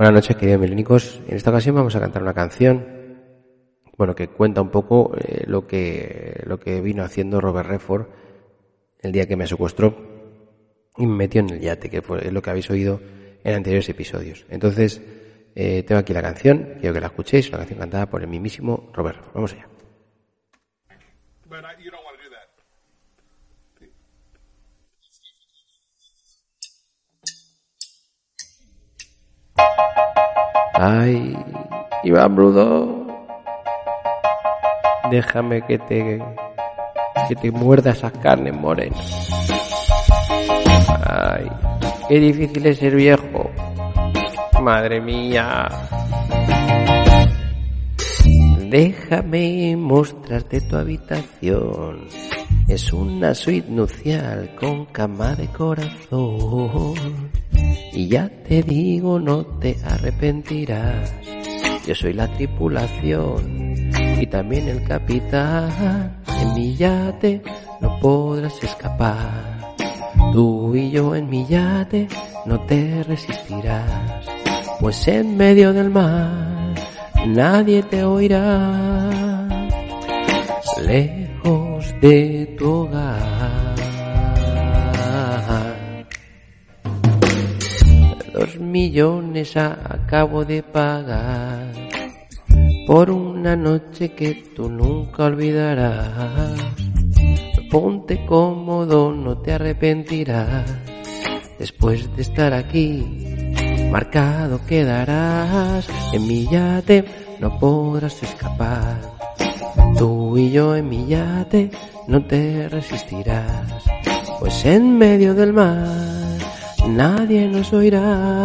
Buenas noches, queridos milénicos. En esta ocasión vamos a cantar una canción, bueno, que cuenta un poco lo que vino haciendo Robert Redford el día que me secuestró y me metió en el yate, que fue lo que habéis oído en anteriores episodios. Entonces, tengo aquí la canción, quiero que la escuchéis, una canción cantada por el mismísimo Robert Redford. Vamos allá. Ay, Iván Brudoc, déjame que te muerda esas carnes morenas. Ay, qué difícil es ser viejo. Madre mía. Déjame mostrarte tu habitación. Es una suite nupcial con cama de corazón. Y ya te digo, no te arrepentirás. Yo soy la tripulación y también el capitán. En mi yate no podrás escapar. Tú y yo en mi yate no te resistirás. Pues en medio del mar nadie te oirá. Lejos de tu hogar. $2 millones acabo de pagar por una noche que tú nunca olvidarás. Ponte cómodo, no te arrepentirás. Después de estar aquí, marcado quedarás. En mi yate no podrás escapar. Tú y yo en mi yate no te resistirás. Pues en medio del mar nadie nos oirá.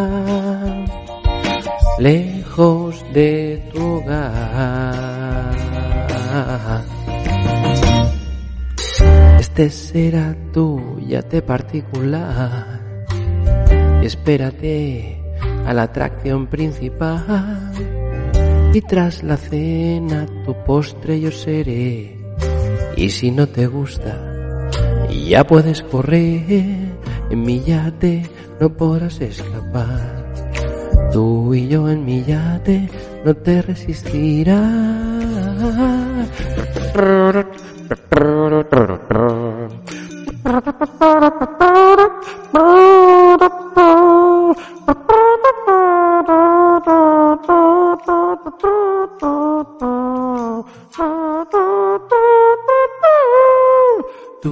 Lejos de tu hogar. Este será tu yate particular. Y espérate a la atracción principal. Y tras la cena tu postre yo seré. Y si no te gusta, ya puedes correr. En mi yate no podrás escapar. Tú y yo en mi yate no te resistirás.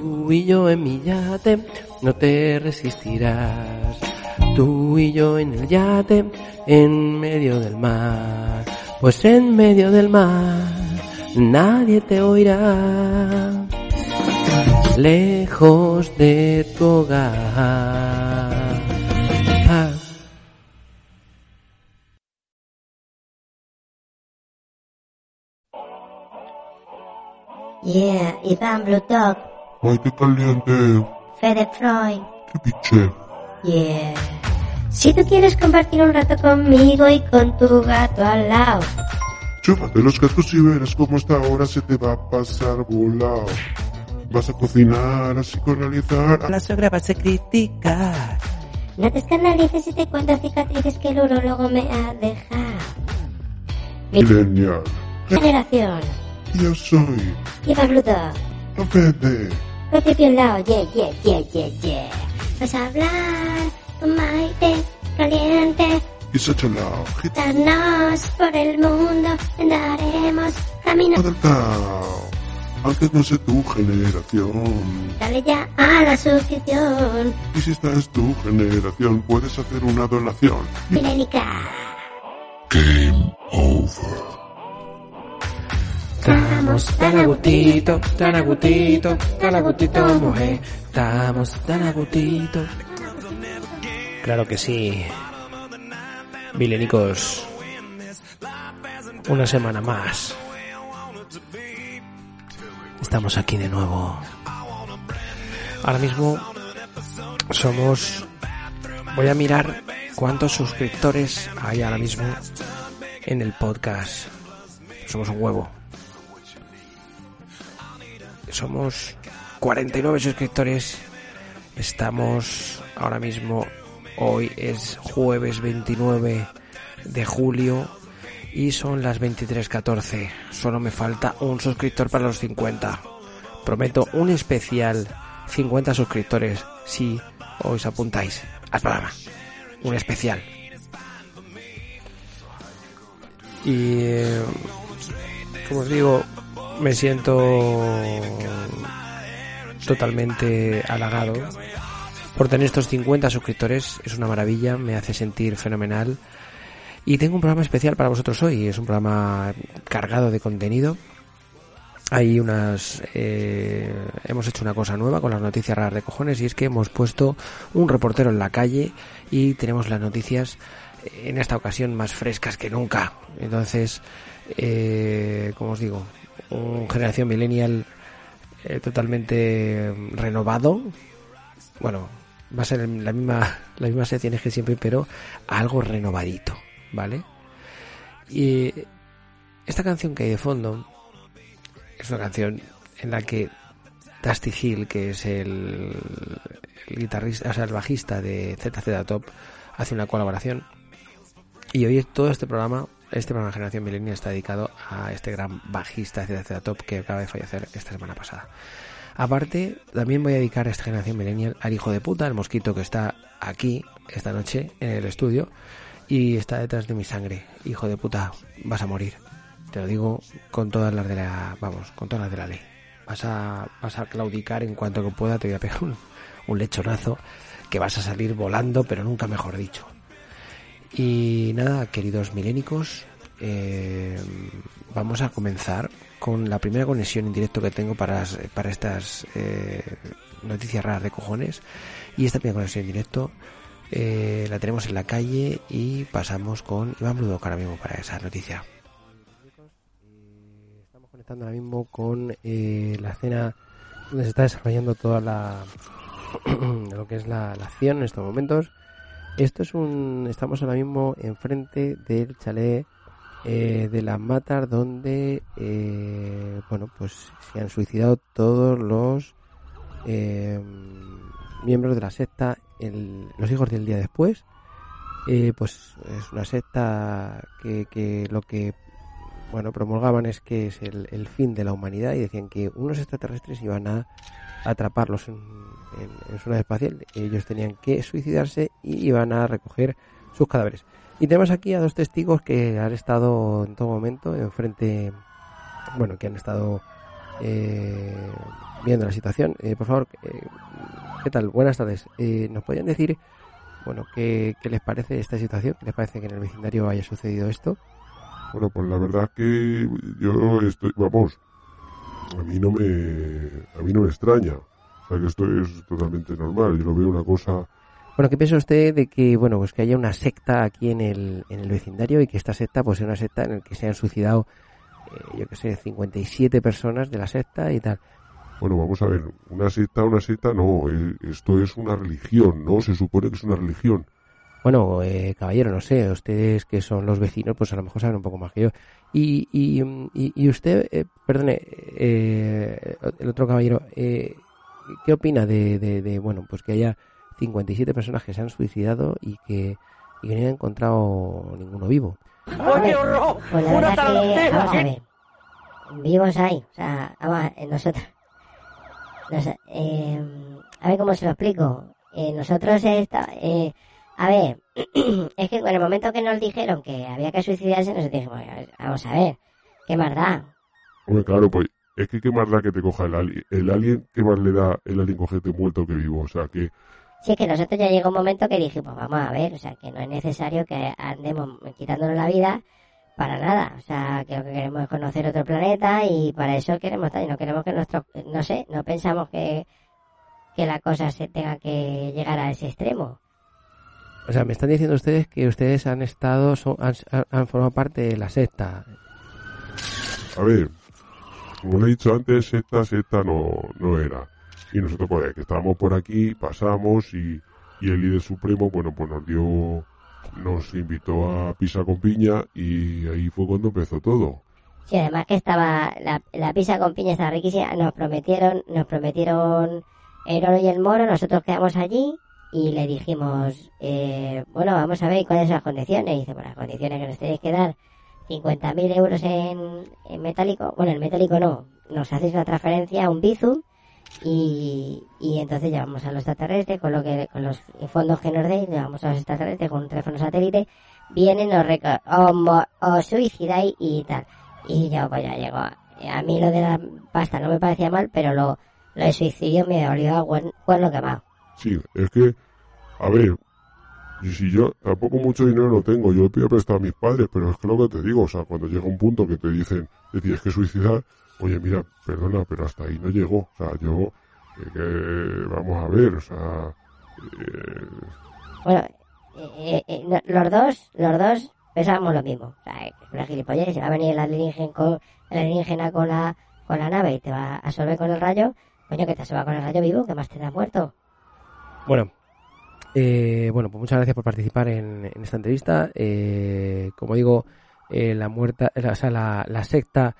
Tú y yo en mi yate no te resistirás. Tú y yo en el yate, en medio del mar. Pues en medio del mar nadie te oirá. Lejos de tu hogar. Yeah, Iván Brudoc. Ay, qué caliente. Fede Freud. Qué piche. Yeah. Si tú quieres compartir un rato conmigo y con tu gato al lado, chúpate los gatos y verás cómo esta hora se te va a pasar volado. Vas a cocinar, a psicoanalizar, a la sogra vas a criticar. No te escandalices si te cuentas cicatrices que el urólogo me ha dejado. Millennial. Generación. Yo soy Iván Brudoc. Fede. Pepe Piolao, yeah, yeah, yeah, yeah, yeah. Vas a hablar con Maite, caliente y Sachalao. Gitanos por el mundo, andaremos camino del Tao. Antes no sé tu generación. Dale ya a la suscripción. Y si esta es tu generación, puedes hacer una donación. Milénica. Game over. Estamos tan a gustito, tan a gustito, tan a gustito, mujer. Estamos tan a gustito. Claro que sí, milénicos. Una semana más. Estamos aquí de nuevo. Ahora mismo somos... Voy a mirar cuántos suscriptores hay ahora mismo en el podcast. Somos un huevo. Somos 49 suscriptores. Estamos ahora mismo, hoy es jueves 29 de julio y son las 23:14. Solo me falta un suscriptor para los 50. Prometo un especial 50 suscriptores si os apuntáis al programa. Un especial. Y como os digo, me siento totalmente halagado por tener estos 50 suscriptores. Es una maravilla, me hace sentir fenomenal. Y tengo un programa especial para vosotros hoy. Es un programa cargado de contenido. Hay unas... hemos hecho una cosa nueva con las noticias raras de cojones, y es que hemos puesto un reportero en la calle y tenemos las noticias en esta ocasión más frescas que nunca. Entonces, como os digo, un generación millennial totalmente renovado. Bueno, va a ser la misma sección que siempre, pero algo renovadito, ¿vale? Y esta canción que hay de fondo es una canción en la que Dusty Hill, que es el guitarrista, o sea, el bajista de ZZ Top, hace una colaboración. Y hoy todo este programa Generación Millennial está dedicado a este gran bajista de ZZ Top que acaba de fallecer esta semana pasada. Aparte, también voy a dedicar a esta generación millennial al hijo de puta, el mosquito que está aquí esta noche en el estudio y está detrás de mi sangre. Hijo de puta, vas a morir. Te lo digo con todas las de la... vamos, con todas las de la ley. Vas a claudicar en cuanto que pueda, te voy a pegar un lechonazo que vas a salir volando, pero nunca mejor dicho. Y nada, queridos milénicos, vamos a comenzar con la primera conexión en directo que tengo para estas noticias raras de cojones. Y esta primera conexión en directo la tenemos en la calle y pasamos con Iván Brudoc ahora mismo para esa noticia. Estamos conectando ahora mismo con la escena donde se está desarrollando toda la lo que es la acción en estos momentos. Estamos ahora mismo enfrente del chalet de las matas donde bueno, pues se han suicidado todos los miembros de la secta los hijos del día después. Pues es una secta que lo que bueno promulgaban es que es el fin de la humanidad, y decían que unos extraterrestres iban a atraparlos en su nave espacial. Ellos tenían que suicidarse y iban a recoger sus cadáveres. Y tenemos aquí a dos testigos que han estado en todo momento enfrente, bueno, que han estado viendo la situación. Por favor, ¿qué tal? Buenas tardes. ¿Nos podrían decir, bueno, qué les parece esta situación? ¿Qué les parece que en el vecindario haya sucedido esto? Bueno, pues la verdad que yo estoy, vamos, a mí no me extraña. O sea, que esto es totalmente normal. Yo lo veo una cosa... Bueno, ¿qué piensa usted de que, bueno, pues que haya una secta aquí en el vecindario y que esta secta pues sea una secta en la que se han suicidado, 57 personas de la secta y tal? Bueno, vamos a ver, una secta no, esto es una religión, ¿no? Se supone que es una religión. Bueno, caballero, no sé, ustedes que son los vecinos, pues a lo mejor saben un poco más que yo. Y usted, perdone, el otro caballero, ¿qué opina de bueno, pues que haya 57 personas que se han suicidado y que no han encontrado ninguno vivo? ¡Qué horror! Pues la verdad que, vamos a ver, vivos hay, o sea, vamos, nosotros, a ver cómo se lo explico. Nosotros, a ver, es que en el momento que nos dijeron que había que suicidarse, nos dijimos, vamos a ver, ¿qué más da? Hombre, claro, pues es que qué más da que te coja el alien, ¿qué más le da el alien cogerte muerto que vivo? O sea, que... Sí, es que nosotros ya llegó un momento que dijimos, vamos a ver, o sea, que no es necesario que andemos quitándonos la vida para nada. O sea, que lo que queremos es conocer otro planeta y para eso queremos estar, y no queremos que no pensamos que la cosa se tenga que llegar a ese extremo. O sea, me están diciendo ustedes que ustedes han formado parte de la secta. A ver, como le he dicho antes, secta no era. Y nosotros, pues, que estábamos por aquí, pasamos y el líder supremo, bueno, pues nos invitó a pizza con piña y ahí fue cuando empezó todo. Sí, además que estaba, la pizza con piña estaba riquísima, nos prometieron el oro y el moro, nosotros quedamos allí y le dijimos, bueno, vamos a ver cuáles son las condiciones. Y dice, bueno, las condiciones que nos tenéis que dar 50.000 euros en metálico. Bueno, en metálico no, nos hacéis una transferencia a un Bizum y entonces llevamos a los extraterrestres con los fondos que nos deis, llevamos a los extraterrestres con un teléfono satélite, vienen, os suicidáis y tal. Y yo, pues ya llegó. A mí lo de la pasta no me parecía mal, pero lo de suicidio me olió a cuerno quemado. Sí, es que, a ver, y si yo tampoco mucho dinero no tengo, yo pido prestado a mis padres, pero es que lo que te digo, o sea, cuando llega un punto que te dicen, te tienes que suicidar, oye, mira, perdona, pero hasta ahí no llegó, o sea, yo, vamos a ver, o sea... Bueno, los dos pensábamos lo mismo, o sea, una gilipollez, va a venir el alienígena con la nave y te va a absorber con el rayo, coño, que te absorba con el rayo vivo, que más te da muerto. Bueno, pues muchas gracias por participar en esta entrevista. Como digo, la secta,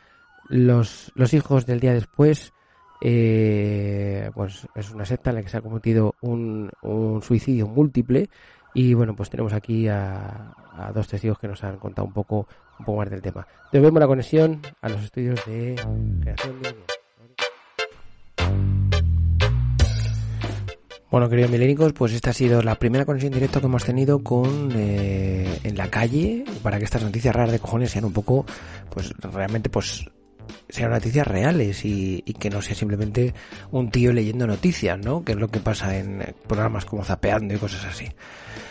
los hijos del día después, pues es una secta en la que se ha cometido un suicidio múltiple. Y bueno, pues tenemos aquí a dos testigos que nos han contado un poco más del tema. Devolvemos la conexión a los estudios de creación de... Bueno, queridos milénicos, pues esta ha sido la primera conexión directa que hemos tenido con en la calle, para que estas noticias raras de cojones sean un poco, pues realmente, pues sean noticias reales y que no sea simplemente un tío leyendo noticias, ¿no? Que es lo que pasa en programas como Zapeando y cosas así.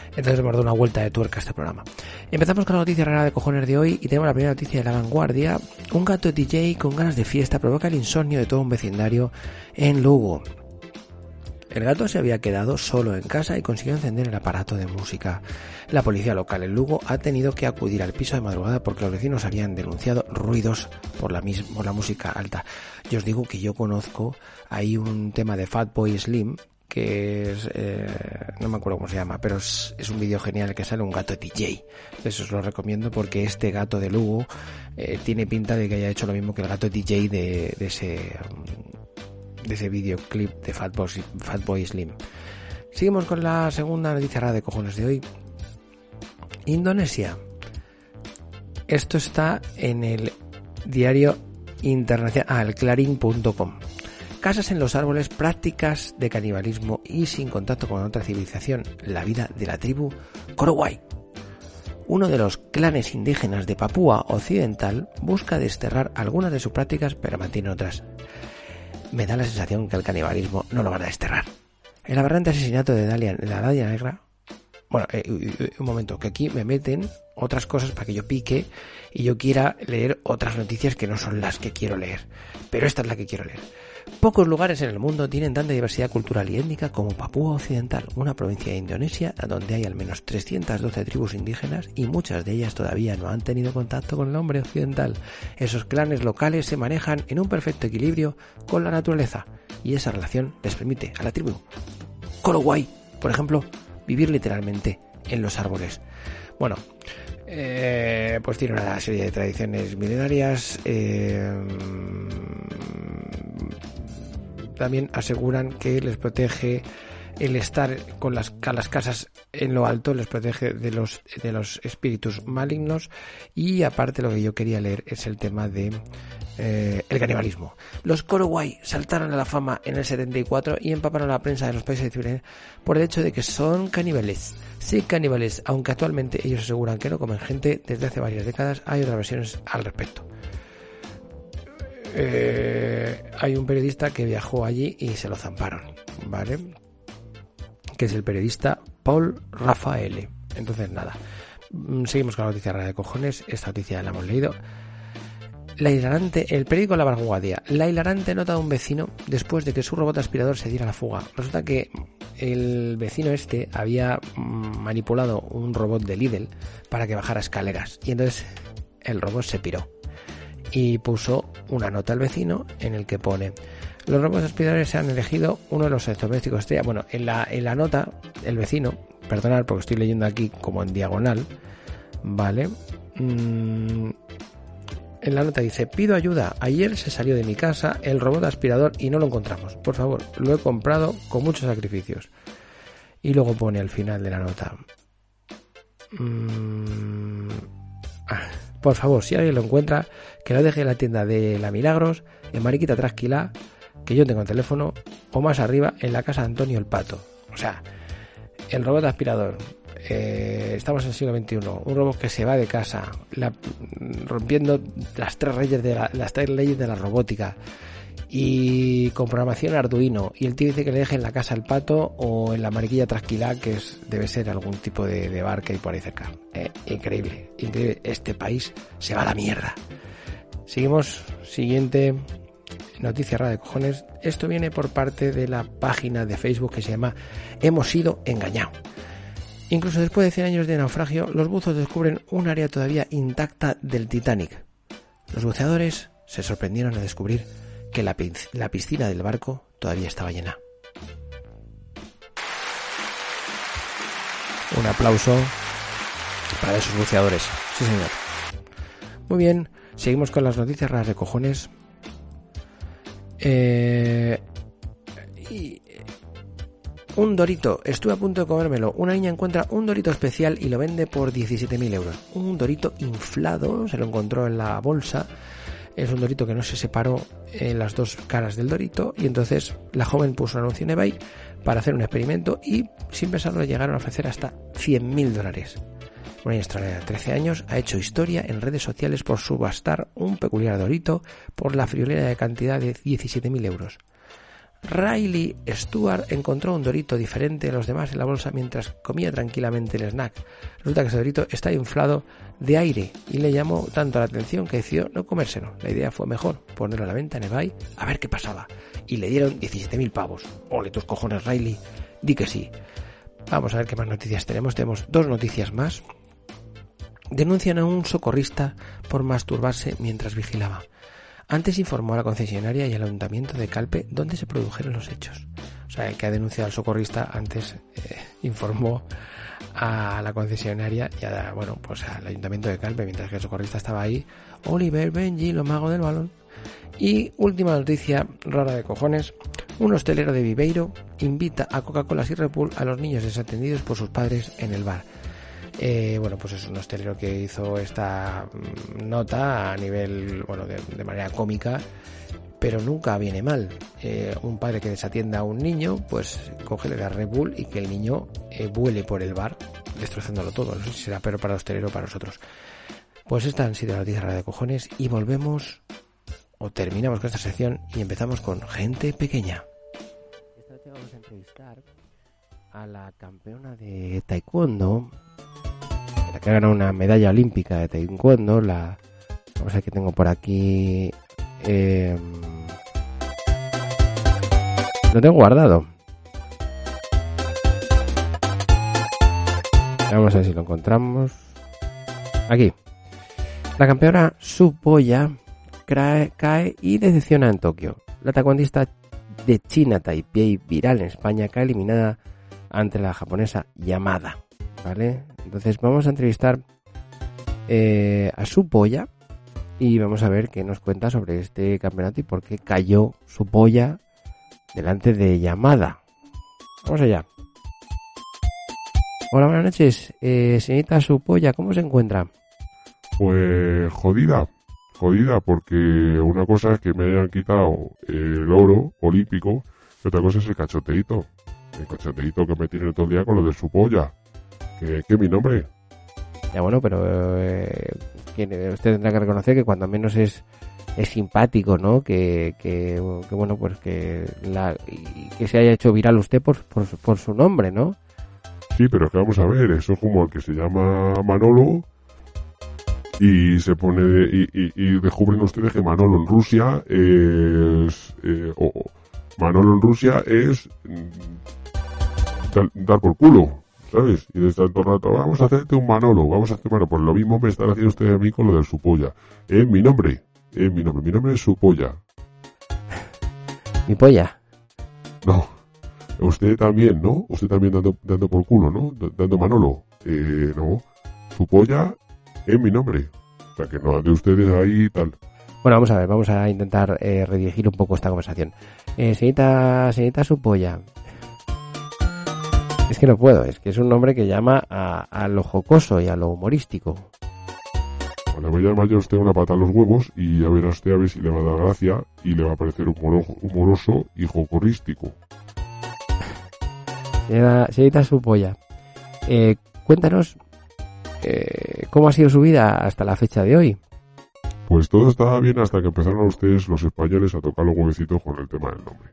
Entonces hemos dado una vuelta de tuerca a este programa. Empezamos con la noticia rara de cojones de hoy y tenemos la primera noticia de La Vanguardia. Un gato DJ con ganas de fiesta provoca el insomnio de todo un vecindario en Lugo. El gato se había quedado solo en casa y consiguió encender el aparato de música. La policía local en Lugo ha tenido que acudir al piso de madrugada porque los vecinos habían denunciado ruidos por la música alta. Yo os digo que yo conozco, hay un tema de Fatboy Slim, que es, no me acuerdo cómo se llama, pero es un vídeo genial que sale un gato DJ. Eso os lo recomiendo porque este gato de Lugo tiene pinta de que haya hecho lo mismo que el gato DJ de ese... de ese videoclip de Fatboy Slim. Seguimos con la segunda noticia rara de cojones de hoy. Indonesia. Esto está en el diario internacional, el clarín.com. Casas en los árboles, prácticas de canibalismo y sin contacto con otra civilización, la vida de la tribu Korowai. Uno de los clanes indígenas de Papúa Occidental busca desterrar algunas de sus prácticas, pero mantiene otras. Me da la sensación que el canibalismo no lo van a desterrar. El aberrante asesinato de la Dalia Negra... Bueno, un momento, que aquí me meten otras cosas para que yo pique y yo quiera leer otras noticias que no son las que quiero leer. Pero esta es la que quiero leer. Pocos lugares en el mundo tienen tanta diversidad cultural y étnica como Papúa Occidental, una provincia de Indonesia donde hay al menos 312 tribus indígenas y muchas de ellas todavía no han tenido contacto con el hombre occidental. Esos clanes locales se manejan en un perfecto equilibrio con la naturaleza y esa relación les permite a la tribu Korowai, por ejemplo, vivir literalmente en los árboles. Bueno, pues tiene una serie de tradiciones milenarias. También aseguran que les protege el estar con las casas en lo alto, les protege de los espíritus malignos. Y aparte, lo que yo quería leer es el tema de el canibalismo. Los Korowai saltaron a la fama en el 74 y empaparon a la prensa de los países civiles por el hecho de que son caníbales. Sí, caníbales, aunque actualmente ellos aseguran que no comen gente desde hace varias décadas. Hay otras versiones al respecto. Hay un periodista que viajó allí y se lo zamparon, ¿vale? Que es el periodista Paul Raffaele. Entonces nada, seguimos con la noticia rara de cojones. Esta noticia la hemos leído. El periódico La Vanguardia. La hilarante nota de un vecino después de que su robot aspirador se diera a la fuga. Resulta que el vecino este había manipulado un robot de Lidl para que bajara escaleras y entonces el robot se piró y puso una nota al vecino en el que pone: los robots aspiradores se han elegido uno de los electrodomésticos estrella. Bueno, en la nota, el vecino, perdonad porque estoy leyendo aquí como en diagonal, ¿vale? En la nota dice: pido ayuda, ayer se salió de mi casa el robot aspirador y no lo encontramos, por favor, lo he comprado con muchos sacrificios. Y luego pone al final de la nota: por favor, si alguien lo encuentra, que lo deje en la tienda de La Milagros, en Mariquita Trasquilá, que yo tengo el teléfono, o más arriba, en la casa de Antonio el Pato. O sea, el robot aspirador, estamos en el siglo XXI, un robot que se va de casa, rompiendo las tres leyes de la robótica, y con programación Arduino, y el tío dice que le deje en la casa el Pato o en la Mariquilla Trasquilá, que debe ser algún tipo de bar que hay por ahí cerca. Increíble, este país se va a la mierda. Seguimos, siguiente noticia rara de cojones. Esto viene por parte de la página de Facebook que se llama Hemos sido engañados. Incluso después de 100 años de naufragio, los buzos descubren un área todavía intacta del Titanic. Los buceadores se sorprendieron al descubrir que la piscina del barco todavía estaba llena. Un aplauso para esos buceadores. Sí, señor. Muy bien, seguimos con las noticias raras de cojones. Un dorito, estuve a punto de comérmelo. Una niña encuentra un dorito especial y lo vende por 17.000 euros. Un dorito inflado, se lo encontró en la bolsa. Es un dorito que no se separó en las dos caras del dorito, y entonces la joven puso un anuncio en eBay para hacer un experimento y, sin pensarlo, llegaron a ofrecer hasta 100.000 dólares. Una historia de 13 años ha hecho historia en redes sociales por subastar un peculiar dorito por la friolera cantidad de 17.000 euros. Riley Stewart encontró un dorito diferente a los demás en la bolsa mientras comía tranquilamente el snack. Resulta que ese dorito está inflado de aire y le llamó tanto la atención que decidió no comérselo. La idea fue mejor ponerlo a la venta en eBay a ver qué pasaba. Y le dieron 17.000 pavos. ¡Ole tus cojones, Riley! ¡Di que sí! Vamos a ver qué más noticias tenemos. Tenemos dos noticias más. Denuncian a un socorrista por masturbarse mientras vigilaba. Antes informó a la concesionaria y al ayuntamiento de Calpe dónde se produjeron los hechos. O sea, el que ha denunciado al socorrista antes informó a la concesionaria y al ayuntamiento de Calpe, mientras que el socorrista estaba ahí. Oliver, Benji, los magos del balón. Y última noticia rara de cojones. Un hostelero de Viveiro invita a Coca-Cola y Red Bull a los niños desatendidos por sus padres en el bar. Es un hostelero que hizo esta nota a nivel, de manera cómica, pero nunca viene mal. Un padre que desatienda a un niño, pues cógele la Red Bull y que el niño vuele por el bar, destrozándolo todo. No sé si será peor para el hostelero o para nosotros. Pues estas han sido las noticias raras de cojones y volvemos o terminamos con esta sección y empezamos con gente pequeña. Esta noche vamos a entrevistar a la campeona de taekwondo, la que ha ganado una medalla olímpica de taekwondo, la... Vamos a ver que tengo por aquí... Lo tengo guardado. Vamos a ver si lo encontramos. Aquí. La campeona Subboya cae y decepciona en Tokio. La taekwondista de China Taipei, viral en España, cae eliminada ante la japonesa Yamada. ¿Vale? Entonces vamos a entrevistar a Subboya y vamos a ver qué nos cuenta sobre este campeonato y por qué cayó Subboya delante de Yamada. Vamos allá. Hola, buenas noches. Señorita Subboya, ¿cómo se encuentra? Pues jodida, porque una cosa es que me hayan quitado el oro olímpico y otra cosa es el cachoteíto que me tiene el otro día con lo de Subboya. ¿Qué es mi nombre? Ya bueno, pero usted tendrá que reconocer que cuando menos es simpático, ¿no? Que se haya hecho viral usted por su nombre, ¿no? Sí, pero es que vamos a ver, eso es como el que se llama Manolo y se pone y descubren ustedes que Manolo en Rusia es Manolo en Rusia es dar por culo. ¿Sabes? Y desde tanto rato, vamos a hacerte un Manolo, pues lo mismo me están haciendo ustedes a mí con lo del Subboya. Mi nombre es Subboya. ¿Mi polla? No, usted también, ¿no? Usted también dando por culo, ¿no? Dando Manolo. No, Subboya es mi nombre. O sea, que no ande ustedes ahí y tal. Bueno, vamos a intentar redirigir un poco esta conversación. Señorita Subboya... Es que no puedo, es que es un nombre que llama a lo jocoso y a lo humorístico. Le voy a llamar yo a usted una pata en los huevos y ya verá usted a ver si le va a dar gracia y le va a parecer humoroso y jocorístico. Señorita Subboya, cuéntanos cómo ha sido su vida hasta la fecha de hoy. Pues todo estaba bien hasta que empezaron ustedes los españoles a tocar los huevecitos con el tema del nombre.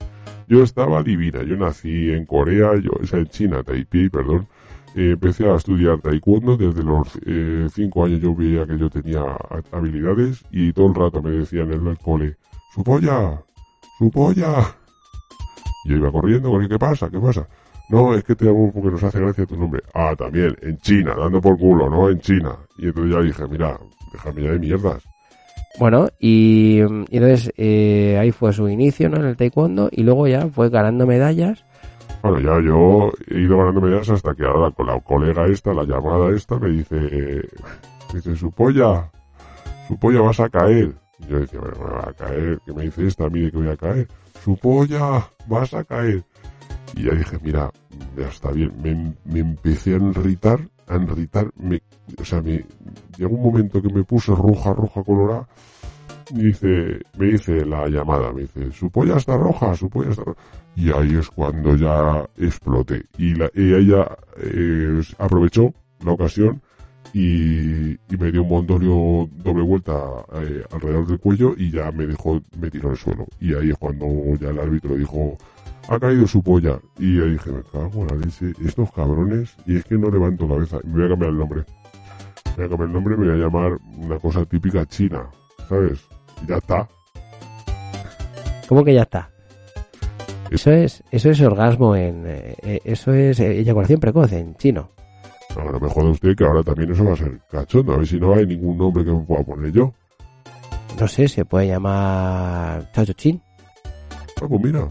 Yo estaba divina, yo nací en Corea, en Taipei. Empecé a estudiar taekwondo desde los 5 años. Yo veía que yo tenía habilidades y todo el rato me decían en el cole: ¡Subboya! ¡Subboya! Y yo iba corriendo, ¿qué pasa? ¿Qué pasa? No, es que te amo porque nos hace gracia tu nombre. Ah, también, en China, dando por culo, ¿no? En China. Y entonces ya dije, mira, déjame ya de mierdas. Bueno, y entonces ahí fue su inicio, ¿no? En el taekwondo, y luego ya fue ganando medallas. Bueno, ya yo he ido ganando medallas hasta que ahora con la colega esta, la llamada esta, me dice, Subboya, vas a caer. Y yo decía, bueno, me va a caer, que me dice esta a mí de que voy a caer. Subboya, vas a caer. Y ya dije, mira, ya está bien. Me empecé a enritar. Llegó un momento que me puse roja, colorada. Me dice la llamada, me dice, Subboya está roja. Y ahí es cuando ya exploté. Y ella aprovechó la ocasión y me dio un mondonio doble vuelta alrededor del cuello y ya me tiró al suelo. Y ahí es cuando ya el árbitro dijo, ha caído Subboya. Y yo dije, me cago en la leche, estos cabrones, y es que no levanto la cabeza. Me voy a cambiar el nombre. Me voy a llamar una cosa típica china, ¿sabes? Ya está. ¿Cómo que ya está? Eso es orgasmo eso es eyaculación precoz en chino. No me joda usted, que ahora también eso va a ser cachondo. A ver si no hay ningún nombre que me pueda poner yo. No sé, se puede llamar Chao Chochin. Ah, pues mira,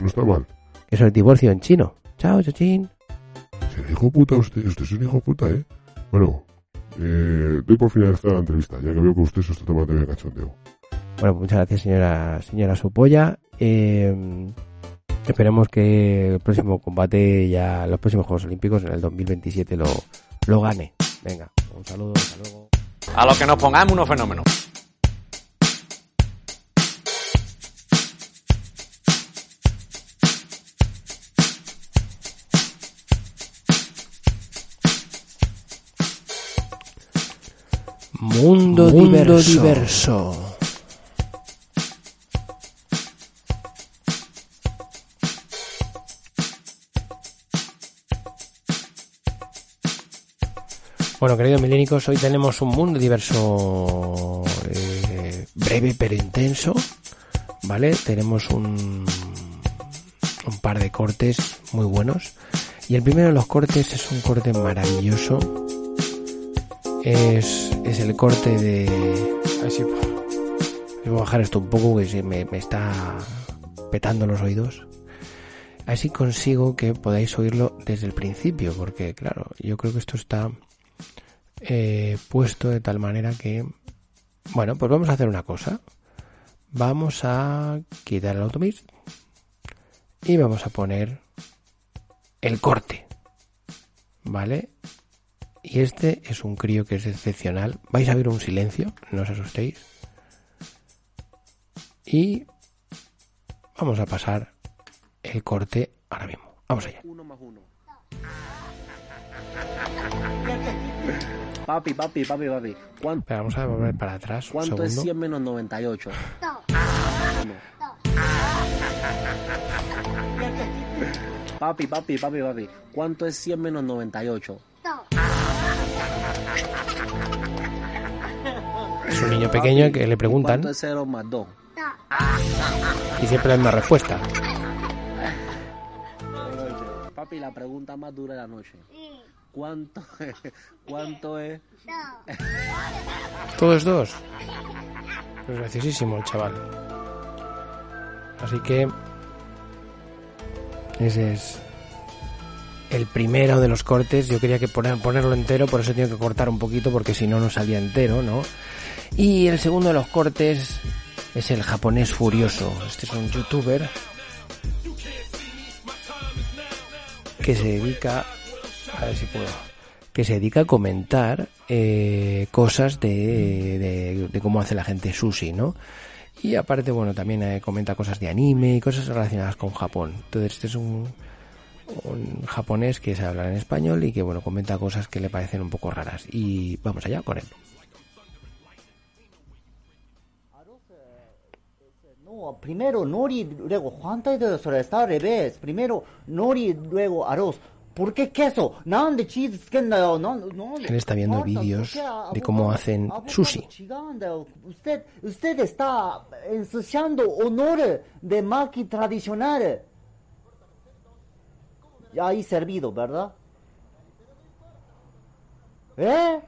no está mal. Eso es divorcio en chino. Chao Chochin. ¿Será hijo puta usted? Usted es un hijo puta, ¿eh? Bueno, doy por finalizar la entrevista, ya que veo que usted se está tomando de cachondeo. Bueno, muchas gracias, señora Subboya. Esperemos que el próximo combate, ya los próximos Juegos Olímpicos en el 2027 lo gane. Venga, un saludo, hasta luego. A los que nos pongamos unos fenómenos. Mundo diverso. Bueno, queridos milénicos, hoy tenemos un mundo diverso breve pero intenso, ¿vale? Tenemos un par de cortes muy buenos. Y el primero de los cortes es un corte maravilloso. Es el corte de... A ver si voy a bajar esto un poco porque me está petando los oídos. Así consigo que podáis oírlo desde el principio, porque claro, yo creo que esto está... puesto de tal manera que, bueno, pues vamos a hacer una cosa. Vamos a quitar el autobús y vamos a poner el corte, ¿vale? Y este es un crío que es excepcional. Vais a ver un silencio, no os asustéis. Y vamos a pasar el corte ahora mismo. Vamos allá. 1+1. Papi. ¿Cuánto? Pero vamos a volver para atrás. ¿Cuánto es 100 menos 98? Papi. ¿Cuánto es 100 menos 98? Es un niño pequeño que le preguntan. ¿Cuánto es 0 más 2? Y siempre la misma respuesta. Papi, la pregunta más dura de la noche. ¿Cuánto es? Todo es 2. Es graciosísimo el chaval. Así que ese es el primero de los cortes. Yo quería que ponerlo entero, por eso he tenido que cortar un poquito, porque si no, no salía entero, ¿no? Y el segundo de los cortes es el japonés furioso. Este es un youtuber que se dedica, a ver si puedo, que se dedica a comentar cosas de cómo hace la gente sushi, ¿no? Y aparte, bueno, también comenta cosas de anime y cosas relacionadas con Japón. Entonces este es un japonés que sabe hablar en español y que, bueno, comenta cosas que le parecen un poco raras. Y vamos allá con él. No, primero nori, luego Juantai de Sora, está al revés. Primero nori, luego arroz. ¿Por qué queso? Él está viendo vídeos de cómo hacen sushi. Usted está ensuciando honor de maki tradicional. Ya ahí servido, ¿verdad? ¿Eh?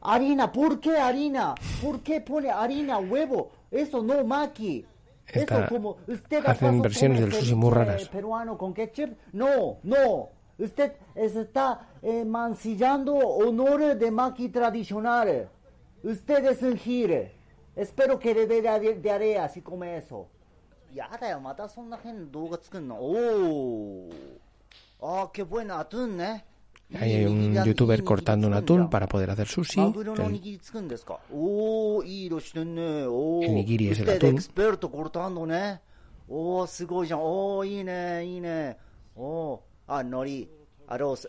Harina, ¿por qué harina? ¿Por qué pone harina, huevo? Eso no maki. Eso como usted hacen versiones del sushi muy raras. Peruano con ketchup. No, no. Usted está mancillando honor de maki tradicional. Usted es un gire. Espero que le dé diarrea si come eso. Yada, mata son la gente. Oh, oh, qué buen atún, ¿eh? Hay un youtuber cortando un atún para poder hacer sushi. El nigiri es el atún. Experto cortando, ¿eh? Oh, Sigoya. Oh, ine, ine. Oh. Ah, nori, arroz,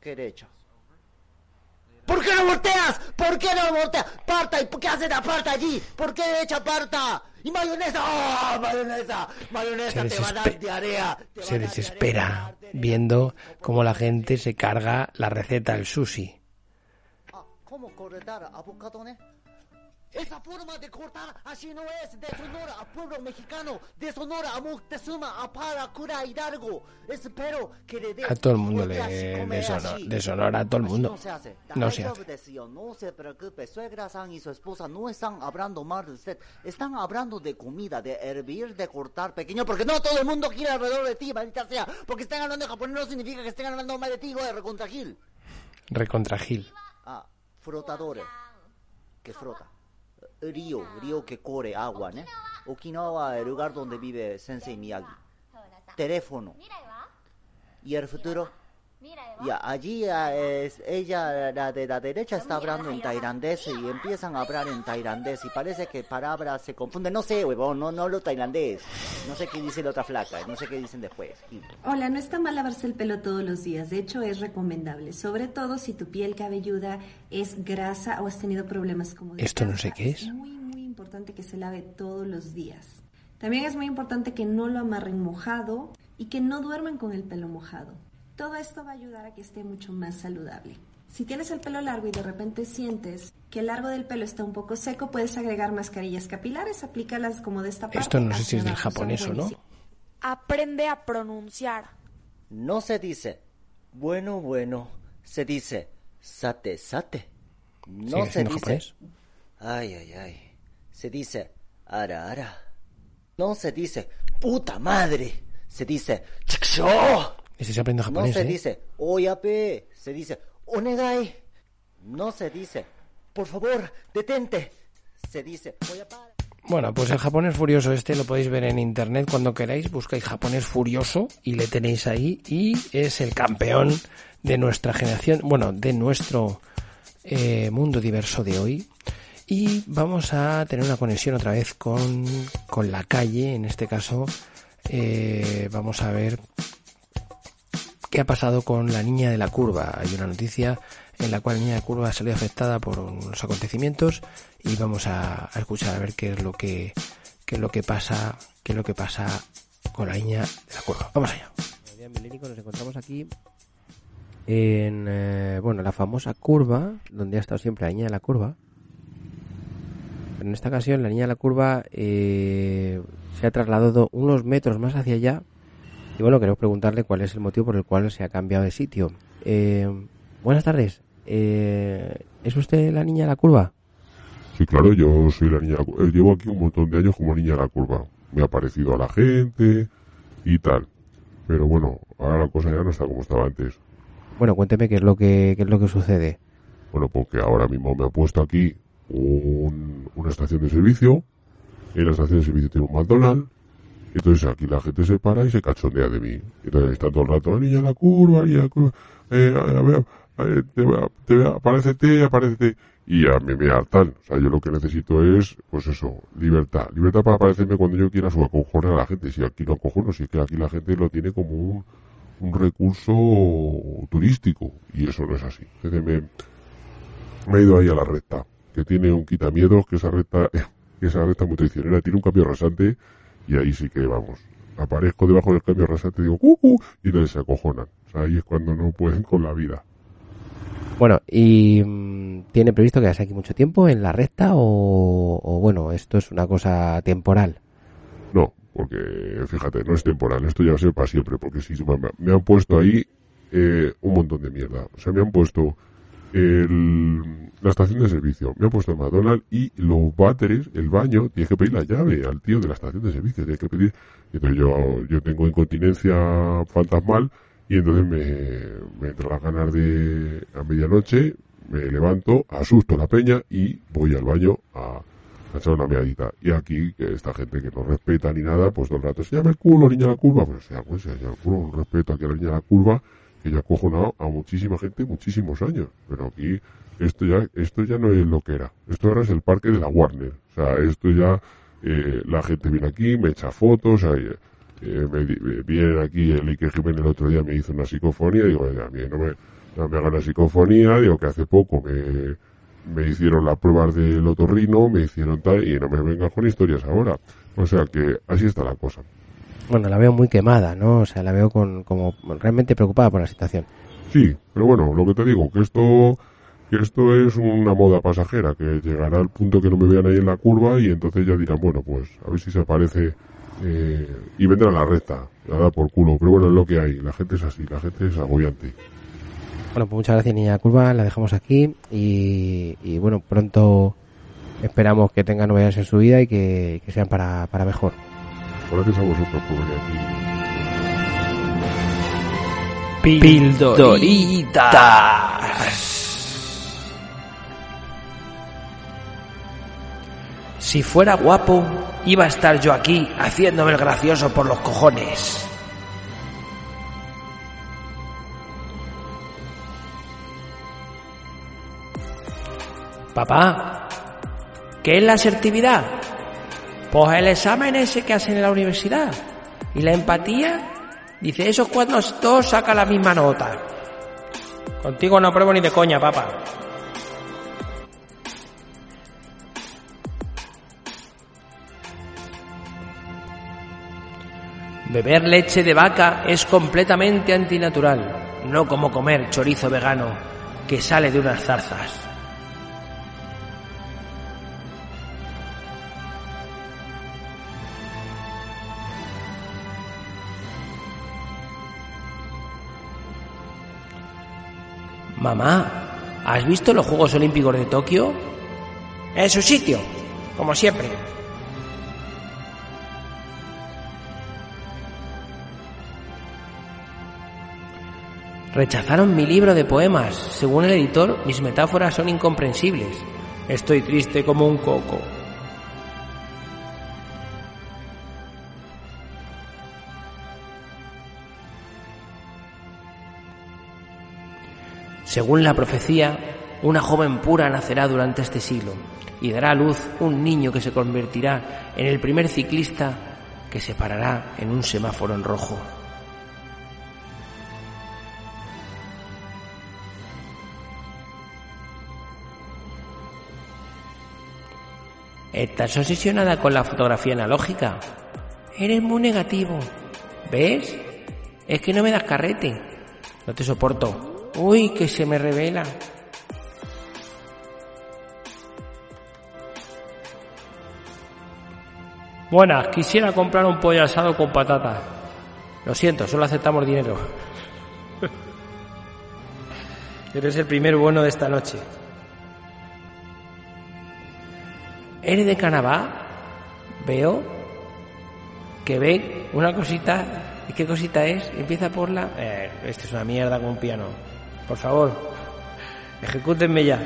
¿qué le echa? ¿Por qué no volteas? ¿Por qué no volteas? Parta, ¿y por qué haces la parta allí? ¿Por qué le echa parta? ¡Y mayonesa! ¡Oh, mayonesa! ¡Mayonesa te va a dar diarrea! Se desespera viendo cómo la gente se carga la receta del sushi. ¿Cómo cortar avocado, ¿eh? Esa forma de cortar así no es de Sonora a pueblo mexicano, de Sonora a Moctezuma, a para cura Hidalgo. Espero que le dé a todo el mundo de Sonora, a todo el mundo. No se hace. No se preocupe, suegra San y su esposa no están hablando mal de usted. Están hablando de comida, de hervir, de cortar pequeño, porque no todo el mundo gira alrededor de ti, maldita sea. Porque estén hablando de japonés no significa que estén hablando mal de ti, güey, recontragil. Recontragil. Ah, frotadores. Que frota. Río que corre agua, ¿eh? Okinawa, el lugar donde vive Sensei Miyagi. Teléfono. ¿Y el futuro? Ya, allí es ella, la de la derecha, está hablando en tailandés y empiezan a hablar en tailandés y parece que palabras se confunden. No sé, huevón, no hablo tailandés. No sé qué dice la otra flaca, no sé qué dicen después. Hola, no está mal lavarse el pelo todos los días. De hecho, es recomendable, sobre todo si tu piel cabelluda es grasa o has tenido problemas como de esto, no sé qué es. Es muy, muy importante que se lave todos los días. También es muy importante que no lo amarren mojado y que no duerman con el pelo mojado. Todo esto va a ayudar a que esté mucho más saludable. Si tienes el pelo largo y de repente sientes que el largo del pelo está un poco seco, puedes agregar mascarillas capilares, aplícalas como de esta parte. Esto no sé si es del japonés o no. Aprende a pronunciar. No se dice, bueno, se dice, sate. No se dice, japonés. Ay, se dice, ara. No se dice, puta madre. Se dice, chikshou. Ese se aprende japonés, no se dice, oyape, se dice, onegai. No se dice, por favor, detente. Se dice, oyapara. Bueno, pues el japonés furioso este lo podéis ver en internet cuando queráis. Buscáis japonés furioso y le tenéis ahí. Y es el campeón de nuestra generación, bueno, de nuestro mundo diverso de hoy. Y vamos a tener una conexión otra vez con la calle. En este caso, vamos a ver qué ha pasado con la niña de la curva. Hay una noticia en la cual la niña de la curva ha salido afectada por unos acontecimientos y vamos a escuchar a ver qué es lo que pasa con la niña de la curva. Vamos allá. Buenos días, milénicos. Nos encontramos aquí en la famosa curva donde ha estado siempre la niña de la curva. Pero en esta ocasión la niña de la curva se ha trasladado unos metros más hacia allá. Y bueno, queremos preguntarle cuál es el motivo por el cual se ha cambiado de sitio. Buenas tardes. ¿Es usted la niña de la curva? Sí, claro, yo soy la niña. Llevo aquí un montón de años como niña de la curva. Me ha parecido a la gente y tal. Pero bueno, ahora la cosa ya no está como estaba antes. Bueno, cuénteme qué es lo que sucede. Bueno, porque ahora mismo me ha puesto aquí una estación de servicio. En la estación de servicio tiene un McDonald's. Entonces aquí la gente se para y se cachondea de mí. Entonces están todo el rato, niña la curva, niña la curva, aparécete. Y a mí me hartan. O sea, yo lo que necesito es, pues eso, libertad. Libertad para aparecerme cuando yo quiera, su acojonar a la gente. Si aquí lo acojono, si es que aquí la gente lo tiene como un recurso turístico. Y eso no es así. Entonces me he ido ahí a la recta, que tiene un quitamiedos, que esa recta muy traicionera, tiene un cambio rasante, y ahí sí que vamos. Aparezco debajo del cambio rasante, digo, y no se acojonan. O sea, ahí es cuando no pueden con la vida. Bueno, ¿y tiene previsto quedarse aquí mucho tiempo en la recta o bueno, esto es una cosa temporal? No, porque fíjate, no es temporal, esto ya va a ser para siempre, porque si me han puesto ahí un montón de mierda. O sea, me han puesto la estación de servicio, me han puesto el McDonald's y los váteres, el baño, tienes que pedir la llave al tío de la estación de servicio, tienes que pedir. Entonces yo tengo incontinencia fantasmal. Y entonces me entra las ganas de a medianoche, me levanto, asusto a la peña y voy al baño a echar una meadita. Y aquí, que esta gente que no respeta ni nada, pues todo el rato, se llama el culo, niña la curva. Pues se llama el culo, no respeto aquí a la niña la curva, que yo he acojonado a muchísima gente muchísimos años. Pero aquí, esto ya no es lo que era. Esto ahora es el parque de la Warner. O sea, esto ya, la gente viene aquí, me echa fotos, o sea, viene aquí el Iker Jiménez el otro día, me hizo una psicofonía, digo, a mí no me hagan la psicofonía, digo que hace poco me hicieron las pruebas del otorrino, me hicieron tal, y no me vengan con historias ahora. O sea que así está la cosa. Bueno, la veo muy quemada, ¿no? O sea, la veo como realmente preocupada por la situación. Sí, pero bueno, lo que te digo, que esto es una moda pasajera, que llegará al punto que no me vean ahí en la curva y entonces ya dirán, bueno, pues a ver si se aparece... y vendrá la recta, la da por culo, pero bueno, es lo que hay, la gente es así, la gente es agobiante. Bueno, pues muchas gracias, niña curva, la dejamos aquí y bueno, pronto esperamos que tenga novedades en su vida y que sean para mejor. Gracias a vosotros por venir aquí. Pildoritas. Si fuera guapo, iba a estar yo aquí haciéndome el gracioso por los cojones. Papá, ¿qué es la asertividad? Pues el examen ese que hacen en la universidad. ¿Y la empatía? Dice, eso es cuando todos sacan la misma nota. Contigo no apruebo ni de coña, papá. Beber leche de vaca es completamente antinatural, no como comer chorizo vegano que sale de unas zarzas. Mamá, ¿has visto los Juegos Olímpicos de Tokio? En su sitio, como siempre. Rechazaron mi libro de poemas. Según el editor, mis metáforas son incomprensibles. Estoy triste como un coco. Según la profecía, una joven pura nacerá durante este siglo y dará a luz un niño que se convertirá en el primer ciclista que se parará en un semáforo en rojo. ¿Estás obsesionada con la fotografía analógica? Eres muy negativo. ¿Ves? Es que no me das carrete. No te soporto. Uy, que se me revela. Buenas, quisiera comprar un pollo asado con patatas. Lo siento, solo aceptamos dinero. Eres el primer bueno de esta noche. ¿Eres de Canavá? Veo que ve una cosita. ¿Y qué cosita es? Empieza por la... esto es una mierda con un piano. Por favor, ejecútenme ya.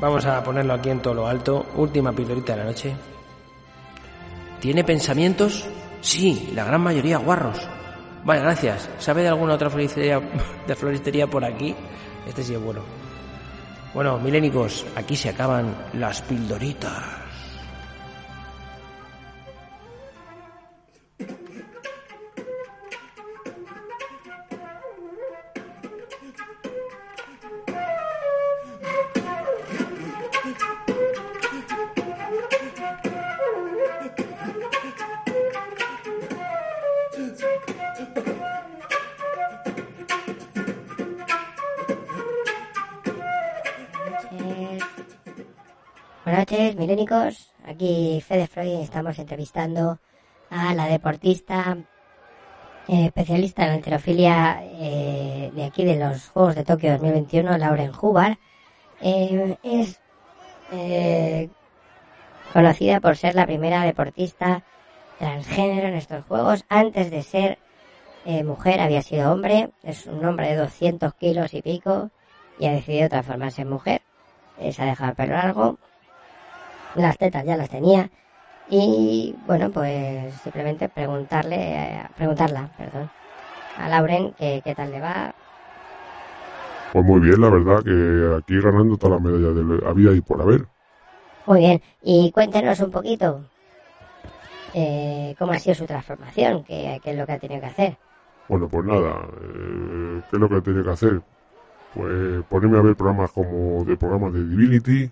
Vamos a ponerlo aquí en todo lo alto. Última pildorita de la noche. ¿Tiene pensamientos? Sí, la gran mayoría guarros. Vale, gracias. ¿Sabe de alguna otra floristería, de floristería por aquí? Este sí es bueno. Bueno, milénicos, aquí se acaban las pildoritas. Buenas noches, milénicos. Aquí Fede Freud, estamos entrevistando a la deportista especialista en halterofilia de aquí de los Juegos de Tokio 2021, Lauren Hubbard. Es conocida por ser la primera deportista transgénero en estos Juegos. Antes de ser mujer había sido hombre. Es un hombre de 200 kilos y pico y ha decidido transformarse en mujer. Se ha dejado el pelo largo, las tetas ya las tenía y bueno, pues simplemente preguntarle a Lauren qué tal le va. Pues muy bien, la verdad, que aquí ganando todas las medallas de la vida y por haber. Muy bien, y cuéntenos un poquito cómo ha sido su transformación, qué es lo que ha tenido que hacer. Bueno, pues nada, ¿qué es lo que ha tenido que hacer? Pues ponerme a ver programas de Divinity,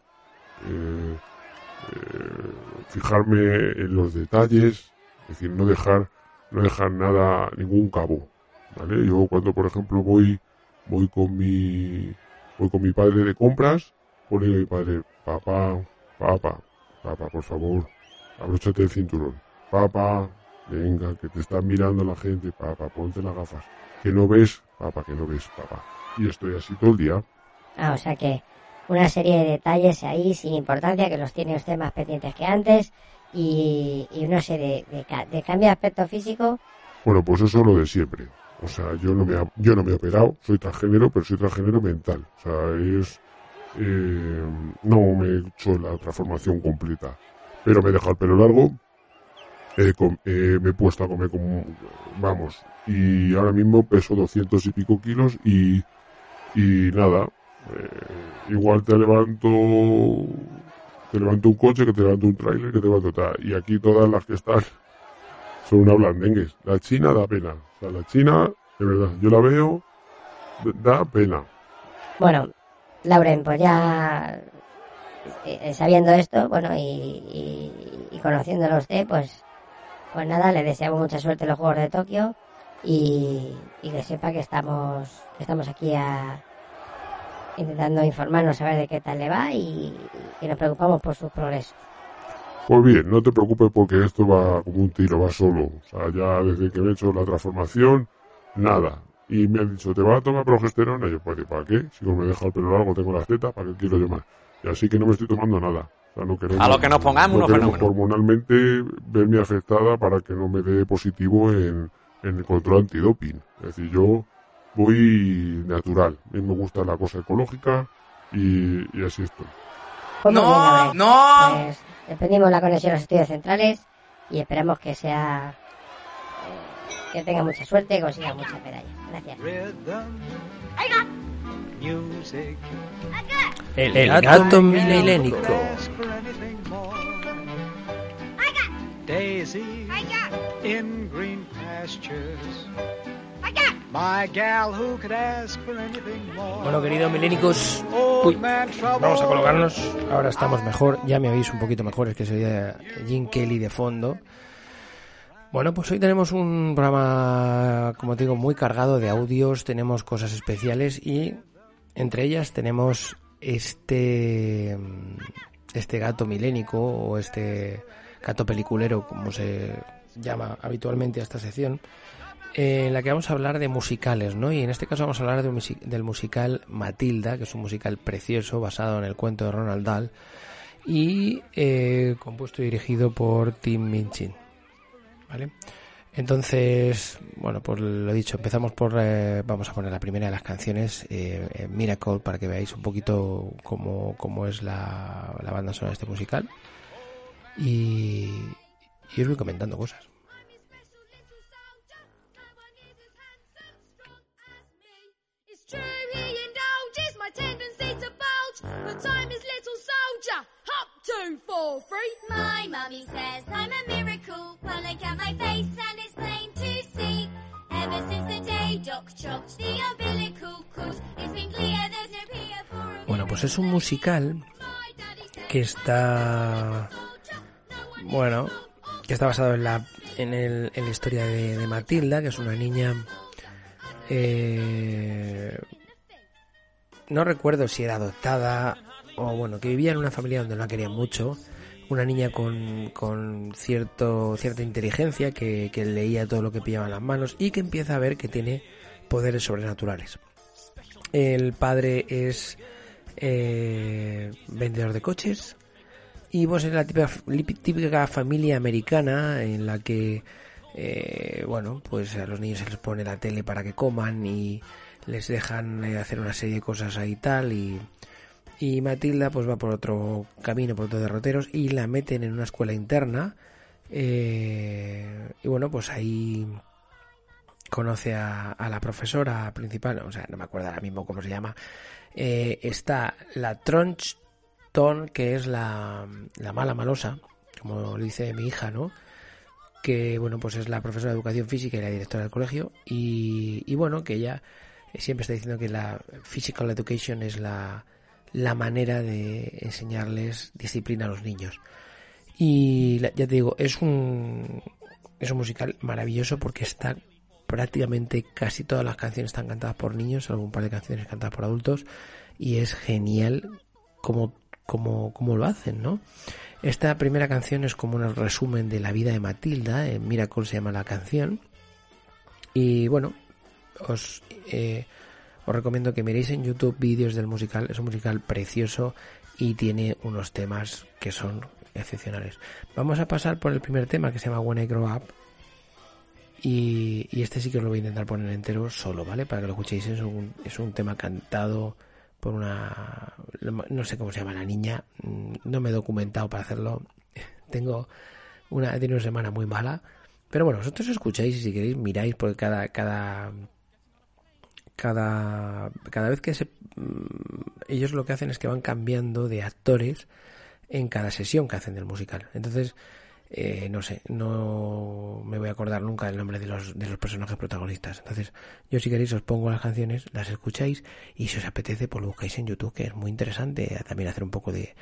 fijarme en los detalles, es decir, no dejar nada, ningún cabo, ¿vale? Yo cuando, por ejemplo, voy con mi padre de compras, pone a mi padre: papá, por favor, abróchate el cinturón, papá, venga, que te están mirando la gente, papá, ponte las gafas, que no ves, papá. Y estoy así todo el día. Ah, o sea que una serie de detalles ahí sin importancia que los tiene usted más pendientes que antes y una serie de cambio de aspecto físico. Bueno, pues eso es lo de siempre. O sea, yo no me he operado, soy transgénero, pero soy transgénero mental. O sea, no me he hecho la transformación completa. Pero me he dejado el pelo largo, me he puesto a comer como... Vamos, y ahora mismo peso 200 y pico kilos y nada... igual te levanto un coche, que te levanto un tráiler, que te levanto tal, y aquí todas las que están son una blandengues. La China da pena, o sea, la China, de verdad, yo la veo, da pena. Bueno, Lauren, pues ya sabiendo esto, bueno, y conociéndolo usted, pues nada, le deseamos mucha suerte en los Juegos de Tokio y que sepa que estamos aquí intentando informarnos, saber de qué tal le va y nos preocupamos por su progreso. Pues bien, no te preocupes porque esto va como un tiro, va solo. O sea, ya desde que me he hecho la transformación, nada. Y me han dicho, ¿te vas a tomar progesterona? Y yo, pues, ¿para qué? Si no me he dejado el pelo largo, tengo las tetas, ¿para qué quiero yo más? Y así que no me estoy tomando nada. O sea, no queremos, a lo que nos pongamos unos fenómenos. Hormonalmente verme afectada para que no me dé positivo en el control antidoping. Es decir, yo... voy natural, a mí me gusta la cosa ecológica y así estoy. ¡No! ¡No! Pues despedimos la conexión a los estudios centrales y esperamos que sea... que tenga mucha suerte y consiga muchas medallas. Gracias. El gato milénico. Daisy in green pastures. Bueno, queridos milénicos, vamos a colocarnos. Ahora estamos mejor, ya me oís un poquito mejor, es que sería Jim Kelly de fondo. Bueno, pues hoy tenemos un programa, como te digo, muy cargado de audios. Tenemos cosas especiales y entre ellas tenemos este gato milénico o este gato peliculero, como se llama habitualmente a esta sección, en la que vamos a hablar de musicales, ¿no? Y en este caso vamos a hablar del musical Matilda, que es un musical precioso basado en el cuento de Roald Dahl y compuesto y dirigido por Tim Minchin, ¿vale? Entonces, bueno, pues lo dicho, empezamos por... vamos a poner la primera de las canciones, Miracle, para que veáis un poquito cómo es la banda sonora de este musical. Y... Y os voy comentando cosas. Bueno, pues es un musical que está... Bueno, que está basado en la historia de Matilda, que es una niña... no recuerdo si era adoptada o bueno, que vivía en una familia donde no la querían mucho. Una niña con cierta inteligencia que leía todo lo que pillaba en las manos y que empieza a ver que tiene poderes sobrenaturales. El padre es vendedor de coches y vos es la típica familia americana en la que bueno, pues a los niños se les pone la tele para que coman y les dejan hacer una serie de cosas ahí tal y Matilda pues va por otro camino, por otros derroteros, y la meten en una escuela interna y bueno, pues ahí conoce a la profesora principal, o sea, no me acuerdo ahora mismo cómo se llama. Está la Trunchbull, que es la mala malosa, como dice mi hija, ¿no? Que bueno, pues es la profesora de educación física y la directora del colegio y bueno, que ella siempre está diciendo que la physical education es la manera de enseñarles disciplina a los niños. Y ya te digo, es un musical maravilloso porque está prácticamente casi todas las canciones están cantadas por niños, algún par de canciones cantadas por adultos, y es genial como lo hacen, ¿no? Esta primera canción es como un resumen de la vida de Matilda, Miracle se llama la canción, y bueno, os recomiendo que miréis en YouTube vídeos del musical. Es un musical precioso y tiene unos temas que son excepcionales. Vamos a pasar por el primer tema, que se llama When I Grow Up, y este sí que os lo voy a intentar poner entero solo, ¿vale? Para que lo escuchéis. Es un tema cantado por una... no sé cómo se llama la niña, no me he documentado para hacerlo, he tenido una semana muy mala, pero bueno, vosotros escucháis y si queréis miráis, porque cada vez que ellos lo que hacen es que van cambiando de actores en cada sesión que hacen del musical. Entonces no sé, no me voy a acordar nunca el nombre de los personajes protagonistas. Entonces yo, si queréis, os pongo las canciones, las escucháis y si os apetece pues lo buscáis en YouTube, que es muy interesante también hacer un poco de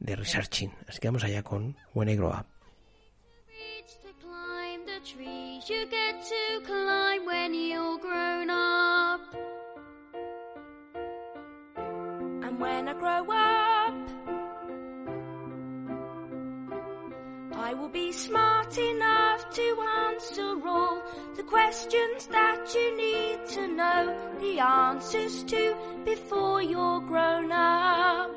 researching. Así que vamos allá con When I Grow Up. You get to climb when you're grown up. And when I grow up, I will be smart enough to answer all the questions that you need to know the answers to before you're grown up.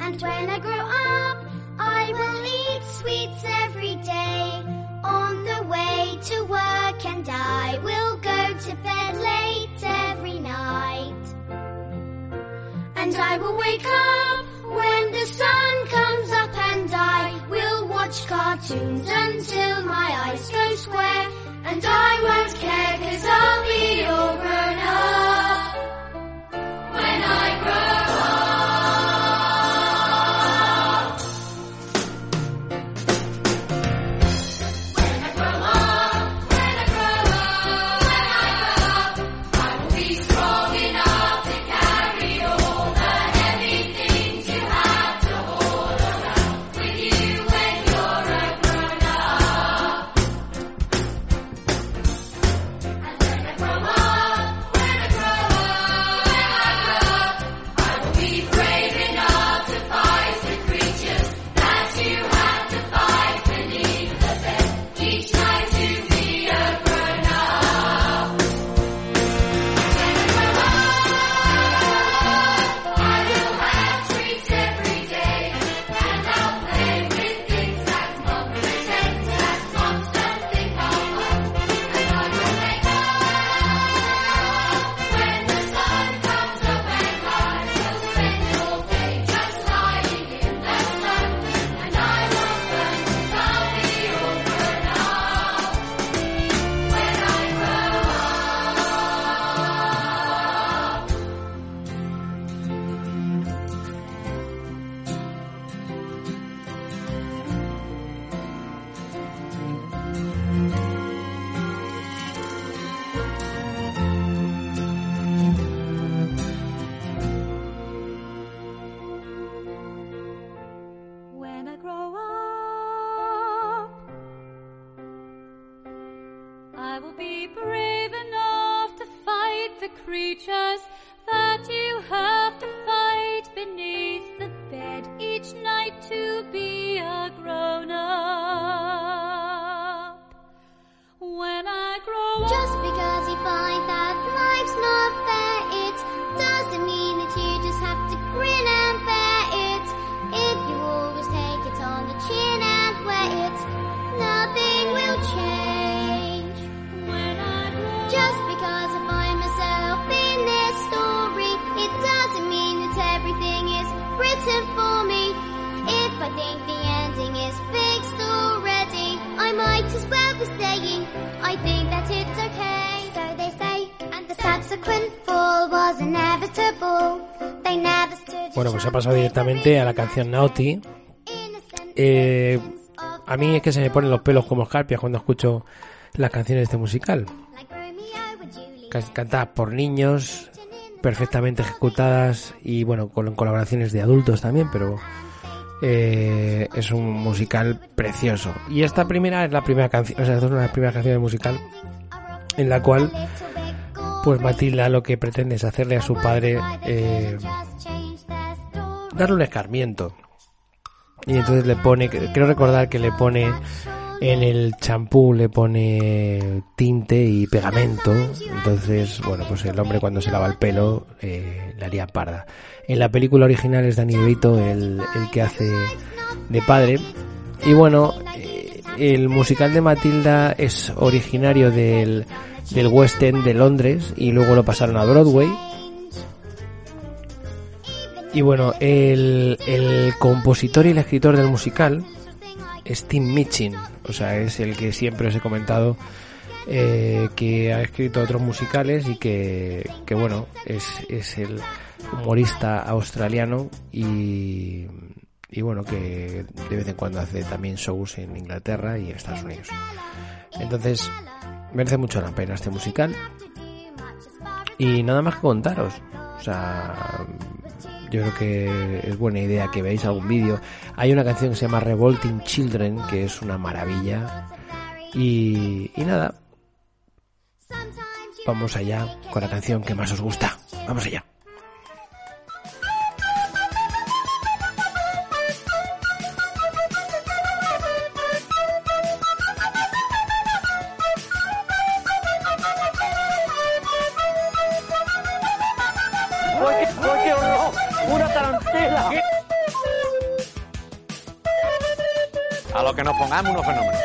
And when I grow up, I will eat sweets every day on the way to work, and I will go to bed late every night. And I will wake up when the sun comes up, and I will watch cartoons until my eyes go square, and I won't care 'cause I'll be all grown up when I grow up. I will be brave enough to fight the creatures that you have to fight beneath the bed each night to be a grown-up. When I grow up... Just because you find that life's not fair, it doesn't mean that you just have to grin and bear it. If you always take it on the chin and wear it, nothing will change. When I grow up... Just because I find myself in this story, it doesn't mean that everything is written for me. If I think the ending is fixed already, I might as well be saying, I think that it's okay. So they say, and the subsequent fall was inevitable. They never stood. Bueno, pues ha pasado directamente a la canción Naughty. A mí es que se me ponen los pelos como escarpias cuando escucho las canciones de este musical. Cantadas por niños, perfectamente ejecutadas y bueno, con colaboraciones de adultos también, pero... es un musical precioso. Y esta primera es la primera canción, o sea, esta es una de las primeras canciones musical en la cual pues Matilda lo que pretende es hacerle a su padre darle un escarmiento. Y entonces le pone, creo recordar que le pone en el champú, le pone tinte y pegamento. Entonces, bueno, pues el hombre cuando se lava el pelo le haría parda. En la película original es Danny DeVito el que hace de padre. Y bueno, el musical de Matilda es originario del West End de Londres y luego lo pasaron a Broadway. Y bueno, el compositor y el escritor del musical es Tim Minchin, o sea, es el que siempre os he comentado que ha escrito otros musicales y que bueno, es el humorista australiano y bueno, que de vez en cuando hace también shows en Inglaterra y en Estados Unidos. Entonces, merece mucho la pena este musical y nada más que contaros, o sea... Yo creo que es buena idea que veáis algún vídeo. Hay una canción que se llama Revolting Children, que es una maravilla. Y nada. Vamos allá con la canción que más os gusta. Vamos allá. Que nos pongamos unos fenómenos.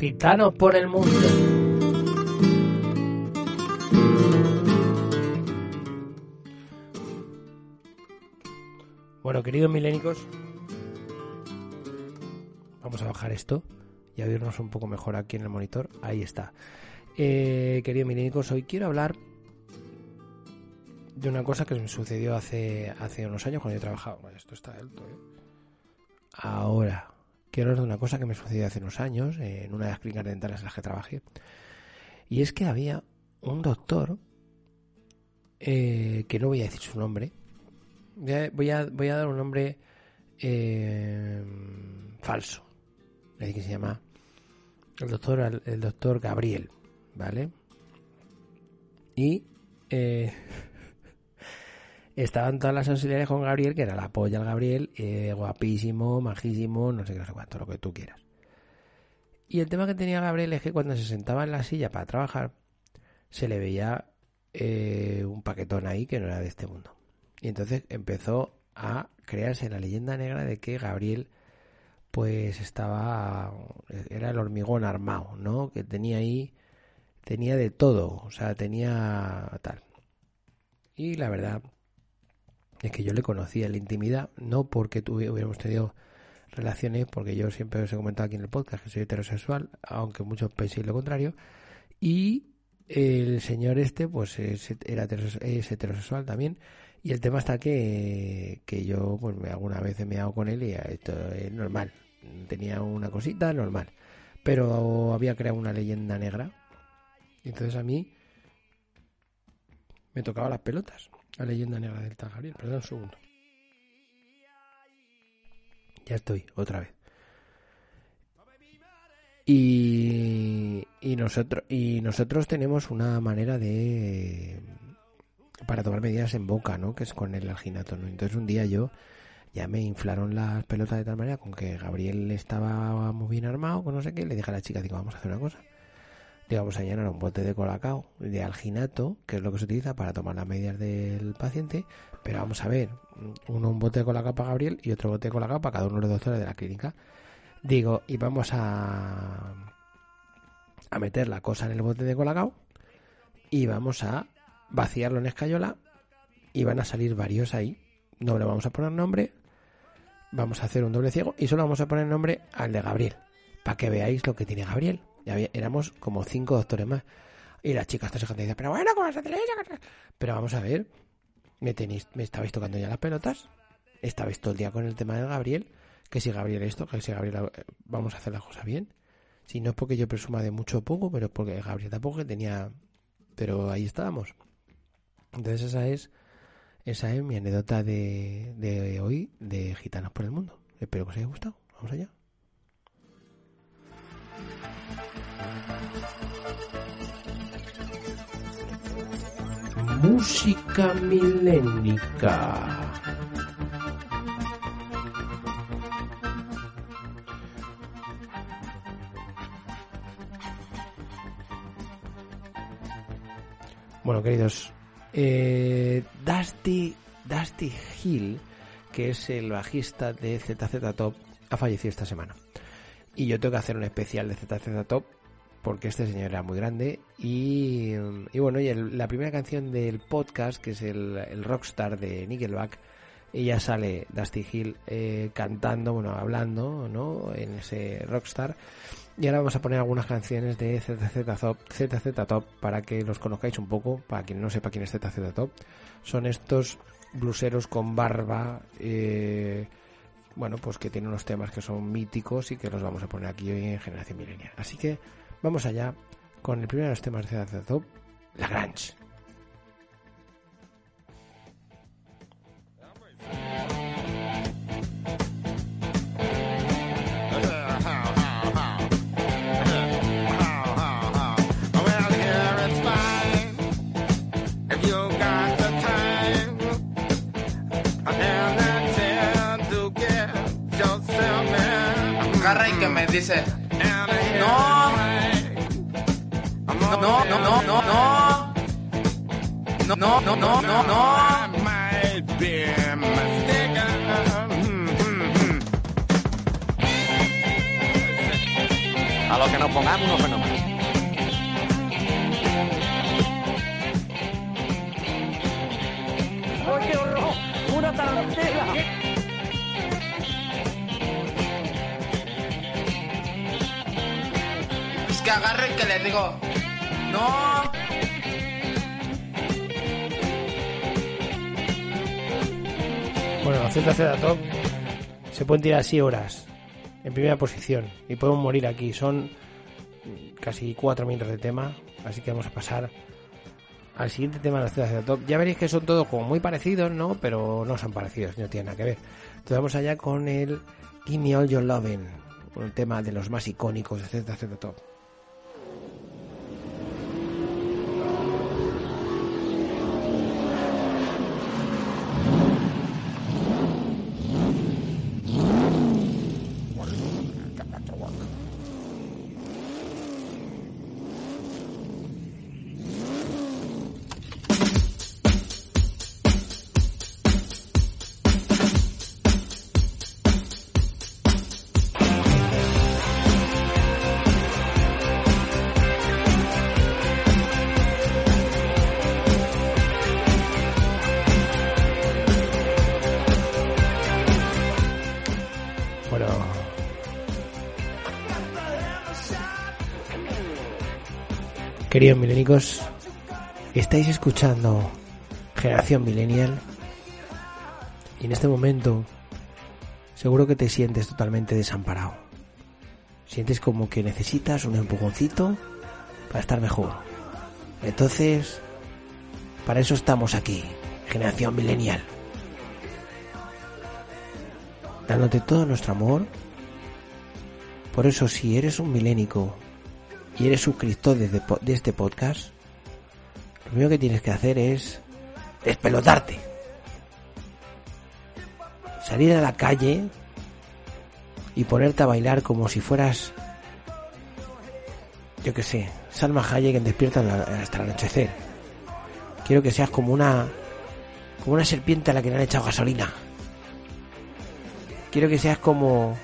Gitanos por el mundo. Bueno, queridos milénicos, vamos a bajar esto y a vernos un poco mejor aquí en el monitor. Ahí está. Queridos milénicos, hoy quiero hablar de una cosa que me sucedió hace unos años cuando yo trabajaba. Bueno, esto está alto, ¿eh? Ahora, quiero hablar de una cosa que me sucedió hace unos años en una de las clínicas dentales en las que trabajé. Y es que había un doctor, que no voy a decir su nombre. Voy a dar un nombre falso. Así que se llama el doctor Gabriel, ¿vale? Y estaban todas las auxiliares con Gabriel, que era la polla al Gabriel, guapísimo, majísimo, no sé cuánto, lo que tú quieras. Y el tema que tenía Gabriel es que cuando se sentaba en la silla para trabajar, se le veía un paquetón ahí que no era de este mundo. Y entonces empezó a crearse la leyenda negra de que Gabriel pues era el hormigón armado, ¿no? Que tenía de todo, o sea, tenía tal. Y la verdad es que yo le conocía en la intimidad, no porque hubiéramos tenido relaciones, porque yo siempre os he comentado aquí en el podcast que soy heterosexual, aunque muchos penséis lo contrario, y el señor este pues es heterosexual también. Y el tema está que yo pues alguna vez me he dado con él y esto es normal. Tenía una cosita normal. Pero había creado una leyenda negra. Y entonces a mí me tocaba las pelotas. La leyenda negra del Tan Gabriel. Perdón un segundo. Ya estoy, otra vez. Y nosotros tenemos una manera de... para tomar medidas en boca, ¿no? Que es con el alginato, ¿no? Entonces un día yo ya me inflaron las pelotas de tal manera con que Gabriel estaba muy bien armado, con no sé qué, le dije a la chica, digo, vamos a hacer una cosa. Digo, vamos a llenar un bote de colacao, de alginato, que es lo que se utiliza para tomar las medidas del paciente, pero vamos a ver, uno un bote de colacao para Gabriel y otro bote de colacao para cada uno de los doctores de la clínica. Digo, y vamos a meter la cosa en el bote de colacao y vamos a vaciarlo en escayola y van a salir varios ahí. No le vamos a poner nombre, vamos a hacer un doble ciego y solo vamos a poner nombre al de Gabriel para que veáis lo que tiene Gabriel. Ya éramos como 5 doctores más y las chicas te dicen, pero bueno, ¿cómo vas a hacer eso? Pero vamos a ver, me estabais tocando ya las pelotas, estabais todo el día con el tema de Gabriel, que si Gabriel esto, que si Gabriel, vamos a hacer las cosas bien. Si no es porque yo presuma de mucho o poco, pero porque Gabriel tampoco tenía, pero ahí estábamos. Entonces esa es mi anécdota de hoy de Gitanos por el Mundo. Espero que os haya gustado. Vamos allá. Música milénica. Bueno, queridos, Dusty Hill, que es el bajista de ZZ Top, ha fallecido esta semana. Y yo tengo que hacer un especial de ZZ Top porque este señor era muy grande. Y bueno, y la primera canción del podcast, que es el Rockstar de Nickelback, ella sale, Dusty Hill, cantando, bueno, hablando, ¿no? En ese Rockstar. Y ahora vamos a poner algunas canciones de ZZ Top para que los conozcáis un poco, para quien no sepa quién es ZZ Top. Son estos bluseros con barba, bueno, pues que tienen unos temas que son míticos y que los vamos a poner aquí hoy en Generación Milenial. Así que vamos allá con el primero de los temas de ZZ Top, La Grange. Dice, no. A lo que nos pongamos unos fenómenos. ¡Oh, qué horror! ¡Una tarantela! Que agarren, que les digo no. Bueno, ZZ Top se pueden tirar así horas en primera posición y podemos morir aquí. Son casi 4 minutos de tema, así que vamos a pasar al siguiente tema de ZZ Top. Ya veréis que son todos como muy parecidos, ¿no? Pero no son parecidos, no tienen nada que ver. Entonces vamos allá con el Give Me All Your Lovin', un tema de los más icónicos de ZZ Top. Queridos milénicos, estáis escuchando Generación Millennial Y en este momento seguro que te sientes totalmente desamparado. Sientes como que necesitas un empujoncito para estar mejor. Entonces, para eso estamos aquí, generación millennial, dándote todo nuestro amor. Por eso, si eres un milénico y eres suscriptor de este podcast, lo primero que tienes que hacer es despelotarte, salir a la calle y ponerte a bailar como si fueras, yo que sé, Salma Hayek en Despierta hasta el anochecer. Quiero que seas como una serpiente a la que le han echado gasolina. Quiero que seas como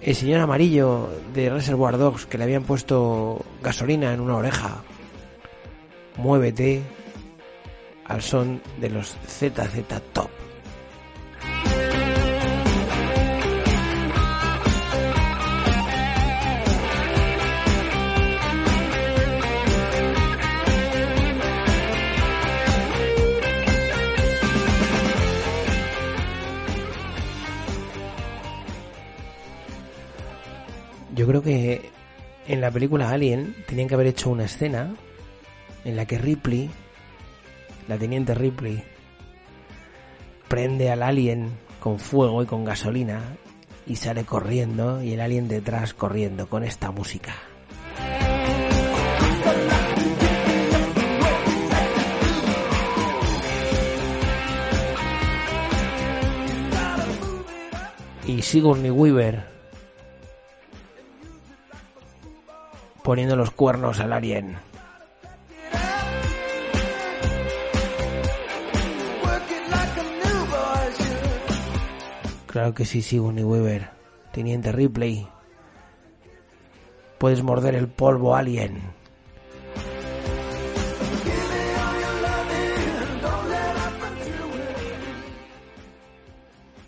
el señor amarillo de Reservoir Dogs, que le habían puesto gasolina en una oreja. Muévete al son de los ZZ Top. Yo creo que en la película Alien tenían que haber hecho una escena en la que Ripley, la teniente Ripley, prende al alien con fuego y con gasolina y sale corriendo, y el alien detrás corriendo con esta música. Y Sigourney Weaver poniendo los cuernos al alien. Claro que sí, Sigourney Weaver, teniente Ripley, puedes morder el polvo alien.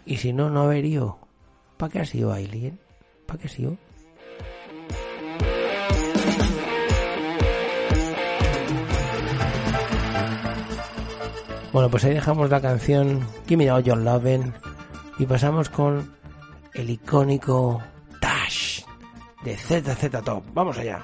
Y si no, no haber ido. ¿Para qué has ido, alien? ¿Para qué has ido? Bueno, pues ahí dejamos la canción Gimme All Your Lovin' y pasamos con el icónico Dash de ZZ Top. ¡Vamos allá!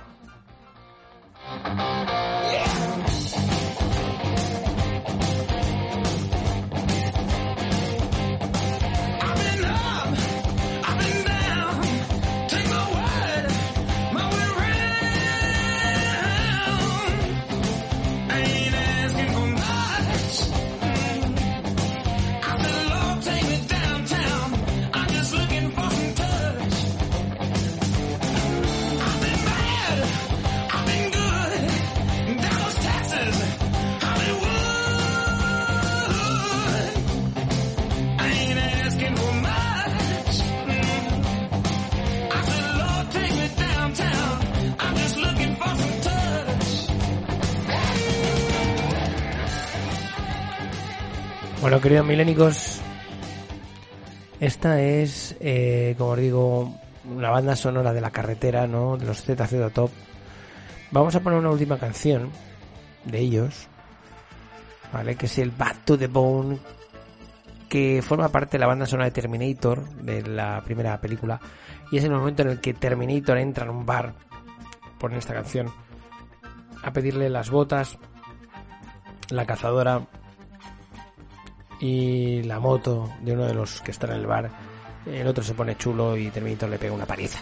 Bueno, queridos milénicos, esta es, como os digo, la banda sonora de la carretera, ¿no?, de los ZZ Top. Vamos a poner una última canción de ellos, ¿vale?, que es el Back to the Bone, que forma parte de la banda sonora de Terminator, de la primera película, y es el momento en el que Terminator entra en un bar, ponen esta canción, a pedirle las botas, la cazadora y la moto de uno de los que está en el bar. El otro se pone chulo y Terminator le pega una paliza.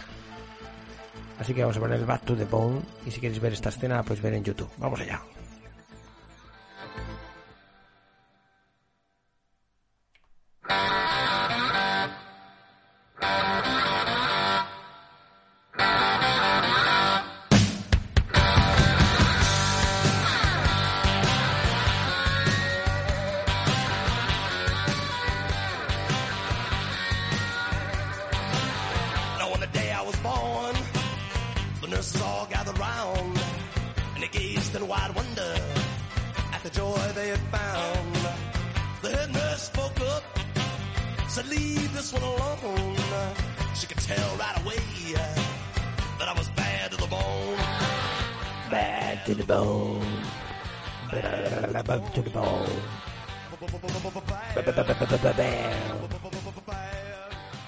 Así que vamos a poner el Back to the Bone, y si queréis ver esta escena, pues ver en YouTube. Vamos allá.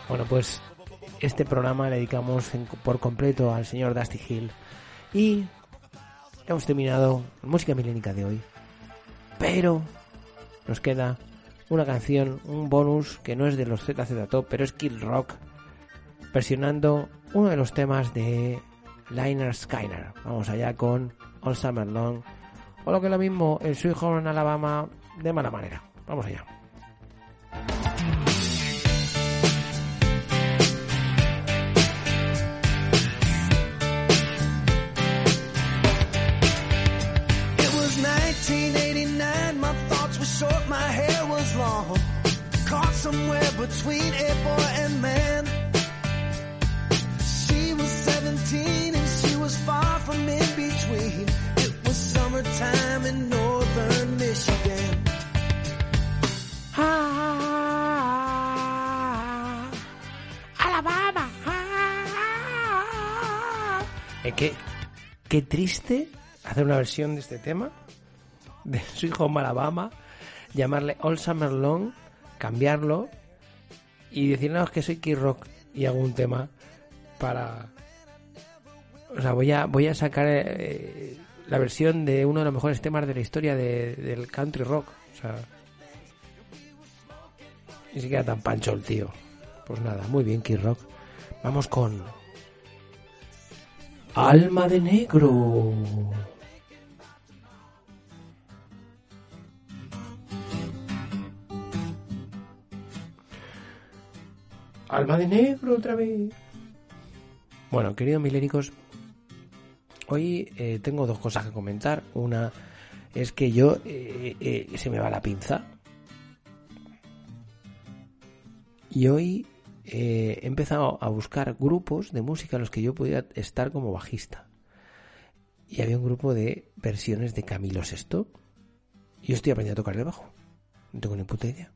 Bueno, pues este programa le dedicamos por completo al señor Dusty Hill. Y hemos terminado la música milénica de hoy. Pero nos queda una canción, un bonus que no es de los ZZ Top, pero es Kid Rock, versionando uno de los temas de Lynyrd Skynyrd. Vamos allá con All Summer Long, o lo que es lo mismo, el Sweet Home en Alabama de mala manera. Vamos allá. It was 1989, my thoughts were short, my hair was long, caught somewhere between a boy and man. She was 17 and she was far from in between. It was summertime in northern Michigan. Ah, Alabama. Ah. Qué triste hacer una versión de este tema de su hijo en Alabama, llamarle All Summer Long, cambiarlo y decir, no, es que soy Kid Rock y hago un tema para... O sea, voy a sacar la versión de uno de los mejores temas de la historia del country rock. O sea... Ni siquiera tan pancho el tío. Pues nada, muy bien, Kid Rock. Vamos con... Alma de Negro. Alma de Negro otra vez. Bueno, queridos milénicos, hoy tengo dos cosas que comentar. Una es que yo se me va la pinza. Y hoy he empezado a buscar grupos de música en los que yo pudiera estar como bajista. Y había un grupo de versiones de Camilo Sesto. Y yo estoy aprendiendo a tocar el bajo. No tengo ni puta idea.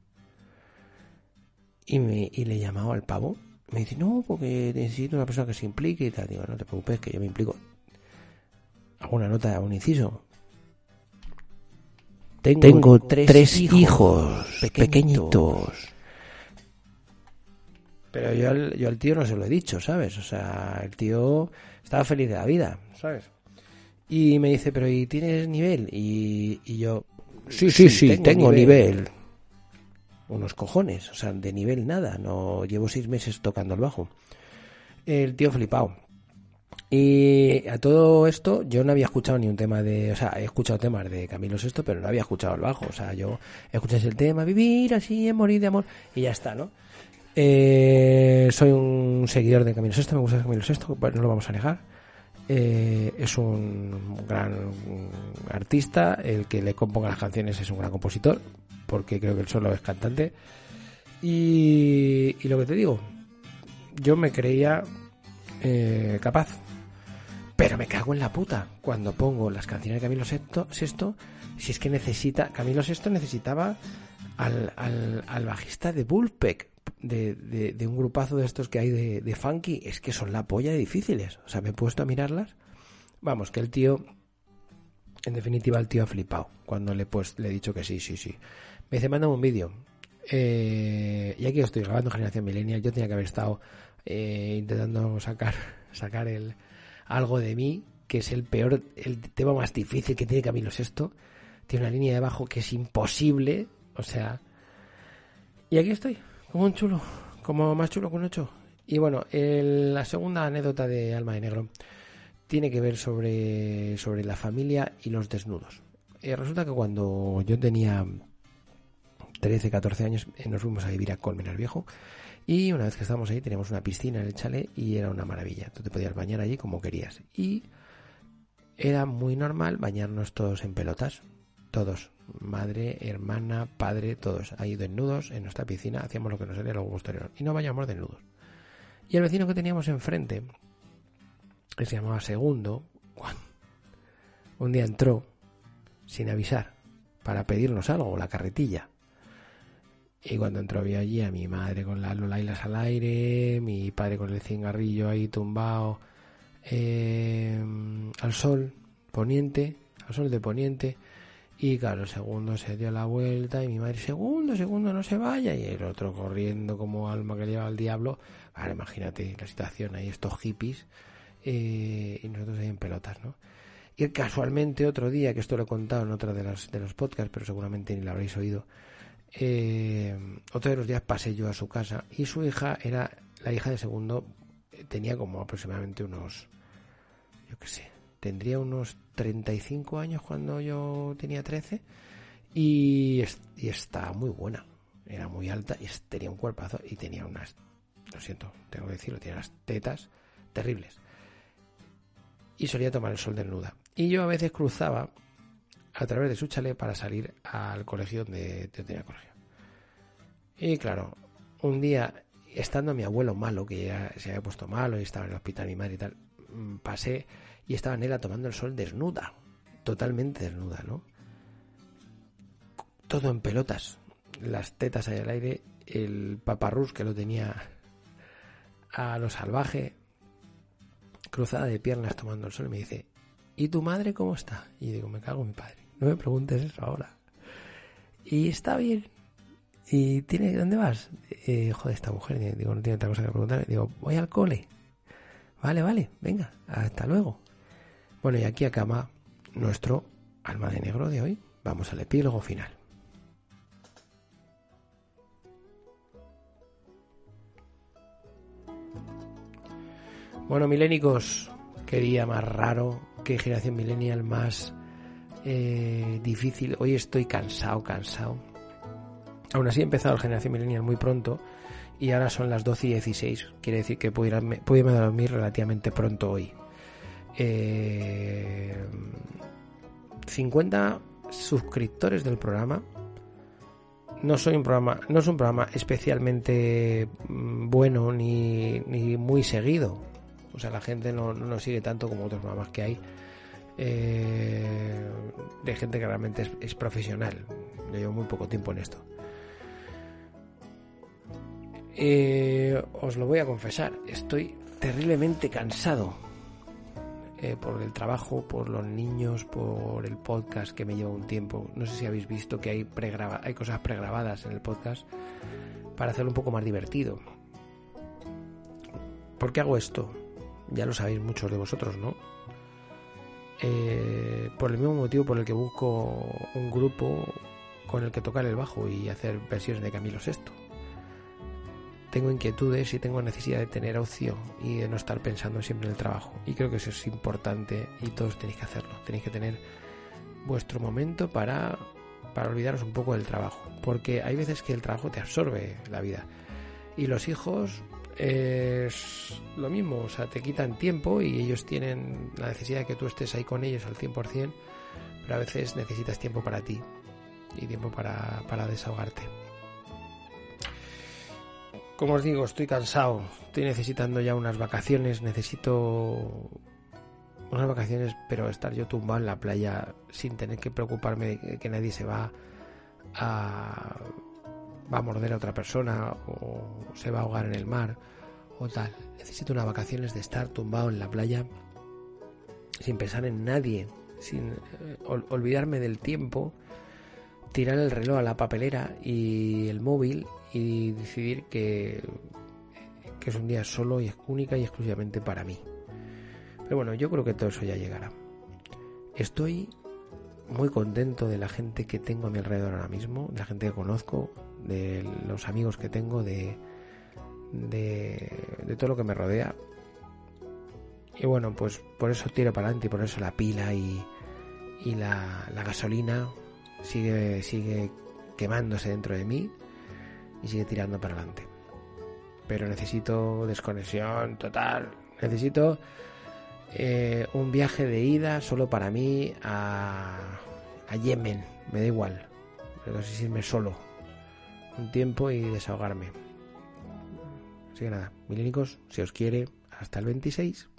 Y le he llamado al pavo. Me dice, no, porque necesito una persona que se implique y tal. Digo, no te preocupes, que yo me implico. Hago una nota, un inciso. Tengo tres hijos pequeñitos. Pero yo al tío no se lo he dicho, ¿sabes? O sea, el tío estaba feliz de la vida, ¿sabes? Y me dice, pero ¿y tienes nivel? Y yo, sí, tengo nivel. Unos cojones, o sea, de nivel nada. No llevo 6 meses tocando el bajo. El tío flipado. Y a todo esto yo no había escuchado ni un tema de... O sea, he escuchado temas de Camilo Sesto, pero no había escuchado el bajo. O sea, yo escuché el tema, vivir así es morir de amor, y ya está, ¿no? Soy un seguidor de Camilo Sesto, me gusta Camilo Sesto, no lo vamos a negar. Es un gran artista, el que le componga las canciones es un gran compositor, porque creo que él solo es cantante. Y lo que te digo, yo me creía capaz, pero me cago en la puta cuando pongo las canciones de Camilo Sesto. Si es que Camilo Sesto necesitaba al bajista de Bullpeck. De un grupazo de estos que hay de funky, es que son la polla de difíciles. O sea, me he puesto a mirarlas. Vamos, que el tío, en definitiva, el tío ha flipado cuando le he dicho que sí. Me dice, mándame un vídeo. Y aquí estoy grabando Generación Millennial. Yo tenía que haber estado intentando sacar algo de mí, que es el tema más difícil que tiene Camilo Sesto. Tiene una línea de bajo que es imposible. O sea, y aquí estoy, como un chulo, como más chulo que un 8. Y bueno, la segunda anécdota de Alma de Negro tiene que ver sobre la familia y los desnudos. Resulta que cuando yo tenía 13, 14 años nos fuimos a vivir a Colmenar Viejo, y una vez que estábamos ahí teníamos una piscina en el chalet y era una maravilla. Tú te podías bañar allí como querías y era muy normal bañarnos todos en pelotas. Todos, madre, hermana, padre, todos, ahí desnudos en nuestra piscina, hacíamos lo que nos haría luego posterior y no bañamos desnudos. Y el vecino que teníamos enfrente, que se llamaba Segundo, un día entró sin avisar para pedirnos algo, la carretilla. Y cuando entró vi allí a mi madre con las lolailas al aire, mi padre con el cigarrillo ahí tumbado al sol de poniente. Y claro, Segundo se dio la vuelta y mi madre, Segundo, no se vaya. Y el otro corriendo como alma que lleva al diablo. Ahora imagínate la situación, ahí estos hippies y nosotros ahí en pelotas, ¿no? Y casualmente otro día, que esto lo he contado en otra de los podcasts, pero seguramente ni lo habréis oído, otro de los días pasé yo a su casa y su hija era, la hija de Segundo, tenía como aproximadamente unos, yo qué sé, tendría unos 35 años cuando yo tenía 13 y estaba muy buena, era muy alta y tenía un cuerpazo y tenía unas, lo siento, tengo que decirlo, tenía unas tetas terribles y solía tomar el sol desnuda. Y yo a veces cruzaba a través de su chalet para salir al colegio donde yo tenía colegio. Y claro, un día, estando mi abuelo malo, que ya se había puesto malo y estaba en el hospital mi madre y tal, pasé y estaba Nela tomando el sol desnuda, totalmente desnuda, ¿no? Todo en pelotas, las tetas ahí al aire, el paparrús que lo tenía a lo salvaje, cruzada de piernas tomando el sol, y me dice, ¿y tu madre cómo está? Y digo, me cago en mi padre, no me preguntes eso ahora. Y está bien. ¿Y tiene, dónde vas? Joder, esta mujer, digo, no tiene otra cosa que preguntarme. Digo, voy al cole. Vale, venga, hasta luego. Bueno, y aquí acaba nuestro Alma de Negro de hoy. Vamos al epílogo final. Bueno, milénicos, qué día más raro, qué generación millennial más difícil. Hoy estoy cansado. Aún así he empezado la generación millennial muy pronto y ahora son las 12:16. Quiere decir que puedo irme a dormir relativamente pronto hoy. 50 suscriptores del programa. No es un programa especialmente bueno ni muy seguido. O sea, la gente no nos sigue tanto como otros programas que hay. De gente que realmente es profesional. Yo llevo muy poco tiempo en esto. Os lo voy a confesar, estoy terriblemente cansado por el trabajo, por los niños, por el podcast que me lleva un tiempo. No sé si habéis visto que hay cosas pregrabadas en el podcast para hacerlo un poco más divertido. ¿Por qué hago esto? Ya lo sabéis muchos de vosotros, ¿no? Por el mismo motivo por el que busco un grupo con el que tocar el bajo y hacer versiones de Camilo Sesto. Tengo inquietudes y tengo necesidad de tener ocio y de no estar pensando siempre en el trabajo. Y creo que eso es importante y todos tenéis que hacerlo. Tenéis que tener vuestro momento para olvidaros un poco del trabajo. Porque hay veces que el trabajo te absorbe la vida. Y los hijos es lo mismo. O sea, te quitan tiempo y ellos tienen la necesidad de que tú estés ahí con ellos al 100%. Pero a veces necesitas tiempo para ti y tiempo para desahogarte. Como os digo, estoy cansado, estoy necesitando ya unas vacaciones, pero estar yo tumbado en la playa sin tener que preocuparme de que nadie se va a morder a otra persona o se va a ahogar en el mar o tal. Necesito unas vacaciones de estar tumbado en la playa sin pensar en nadie, sin olvidarme del tiempo, tirar el reloj a la papelera y el móvil y decidir que es un día solo y única y exclusivamente para mí. Pero bueno, yo creo que todo eso ya llegará. Estoy muy contento de la gente que tengo a mi alrededor ahora mismo, de la gente que conozco, de los amigos que tengo, de todo lo que me rodea. Y bueno, pues por eso tiro para adelante y por eso la pila y la gasolina sigue quemándose dentro de mí y sigue tirando para adelante, pero necesito desconexión total, necesito un viaje de ida solo para mí a Yemen, me da igual, pero no sé si irme solo un tiempo y desahogarme. Así que nada, milénicos, si os quiere, hasta el 26.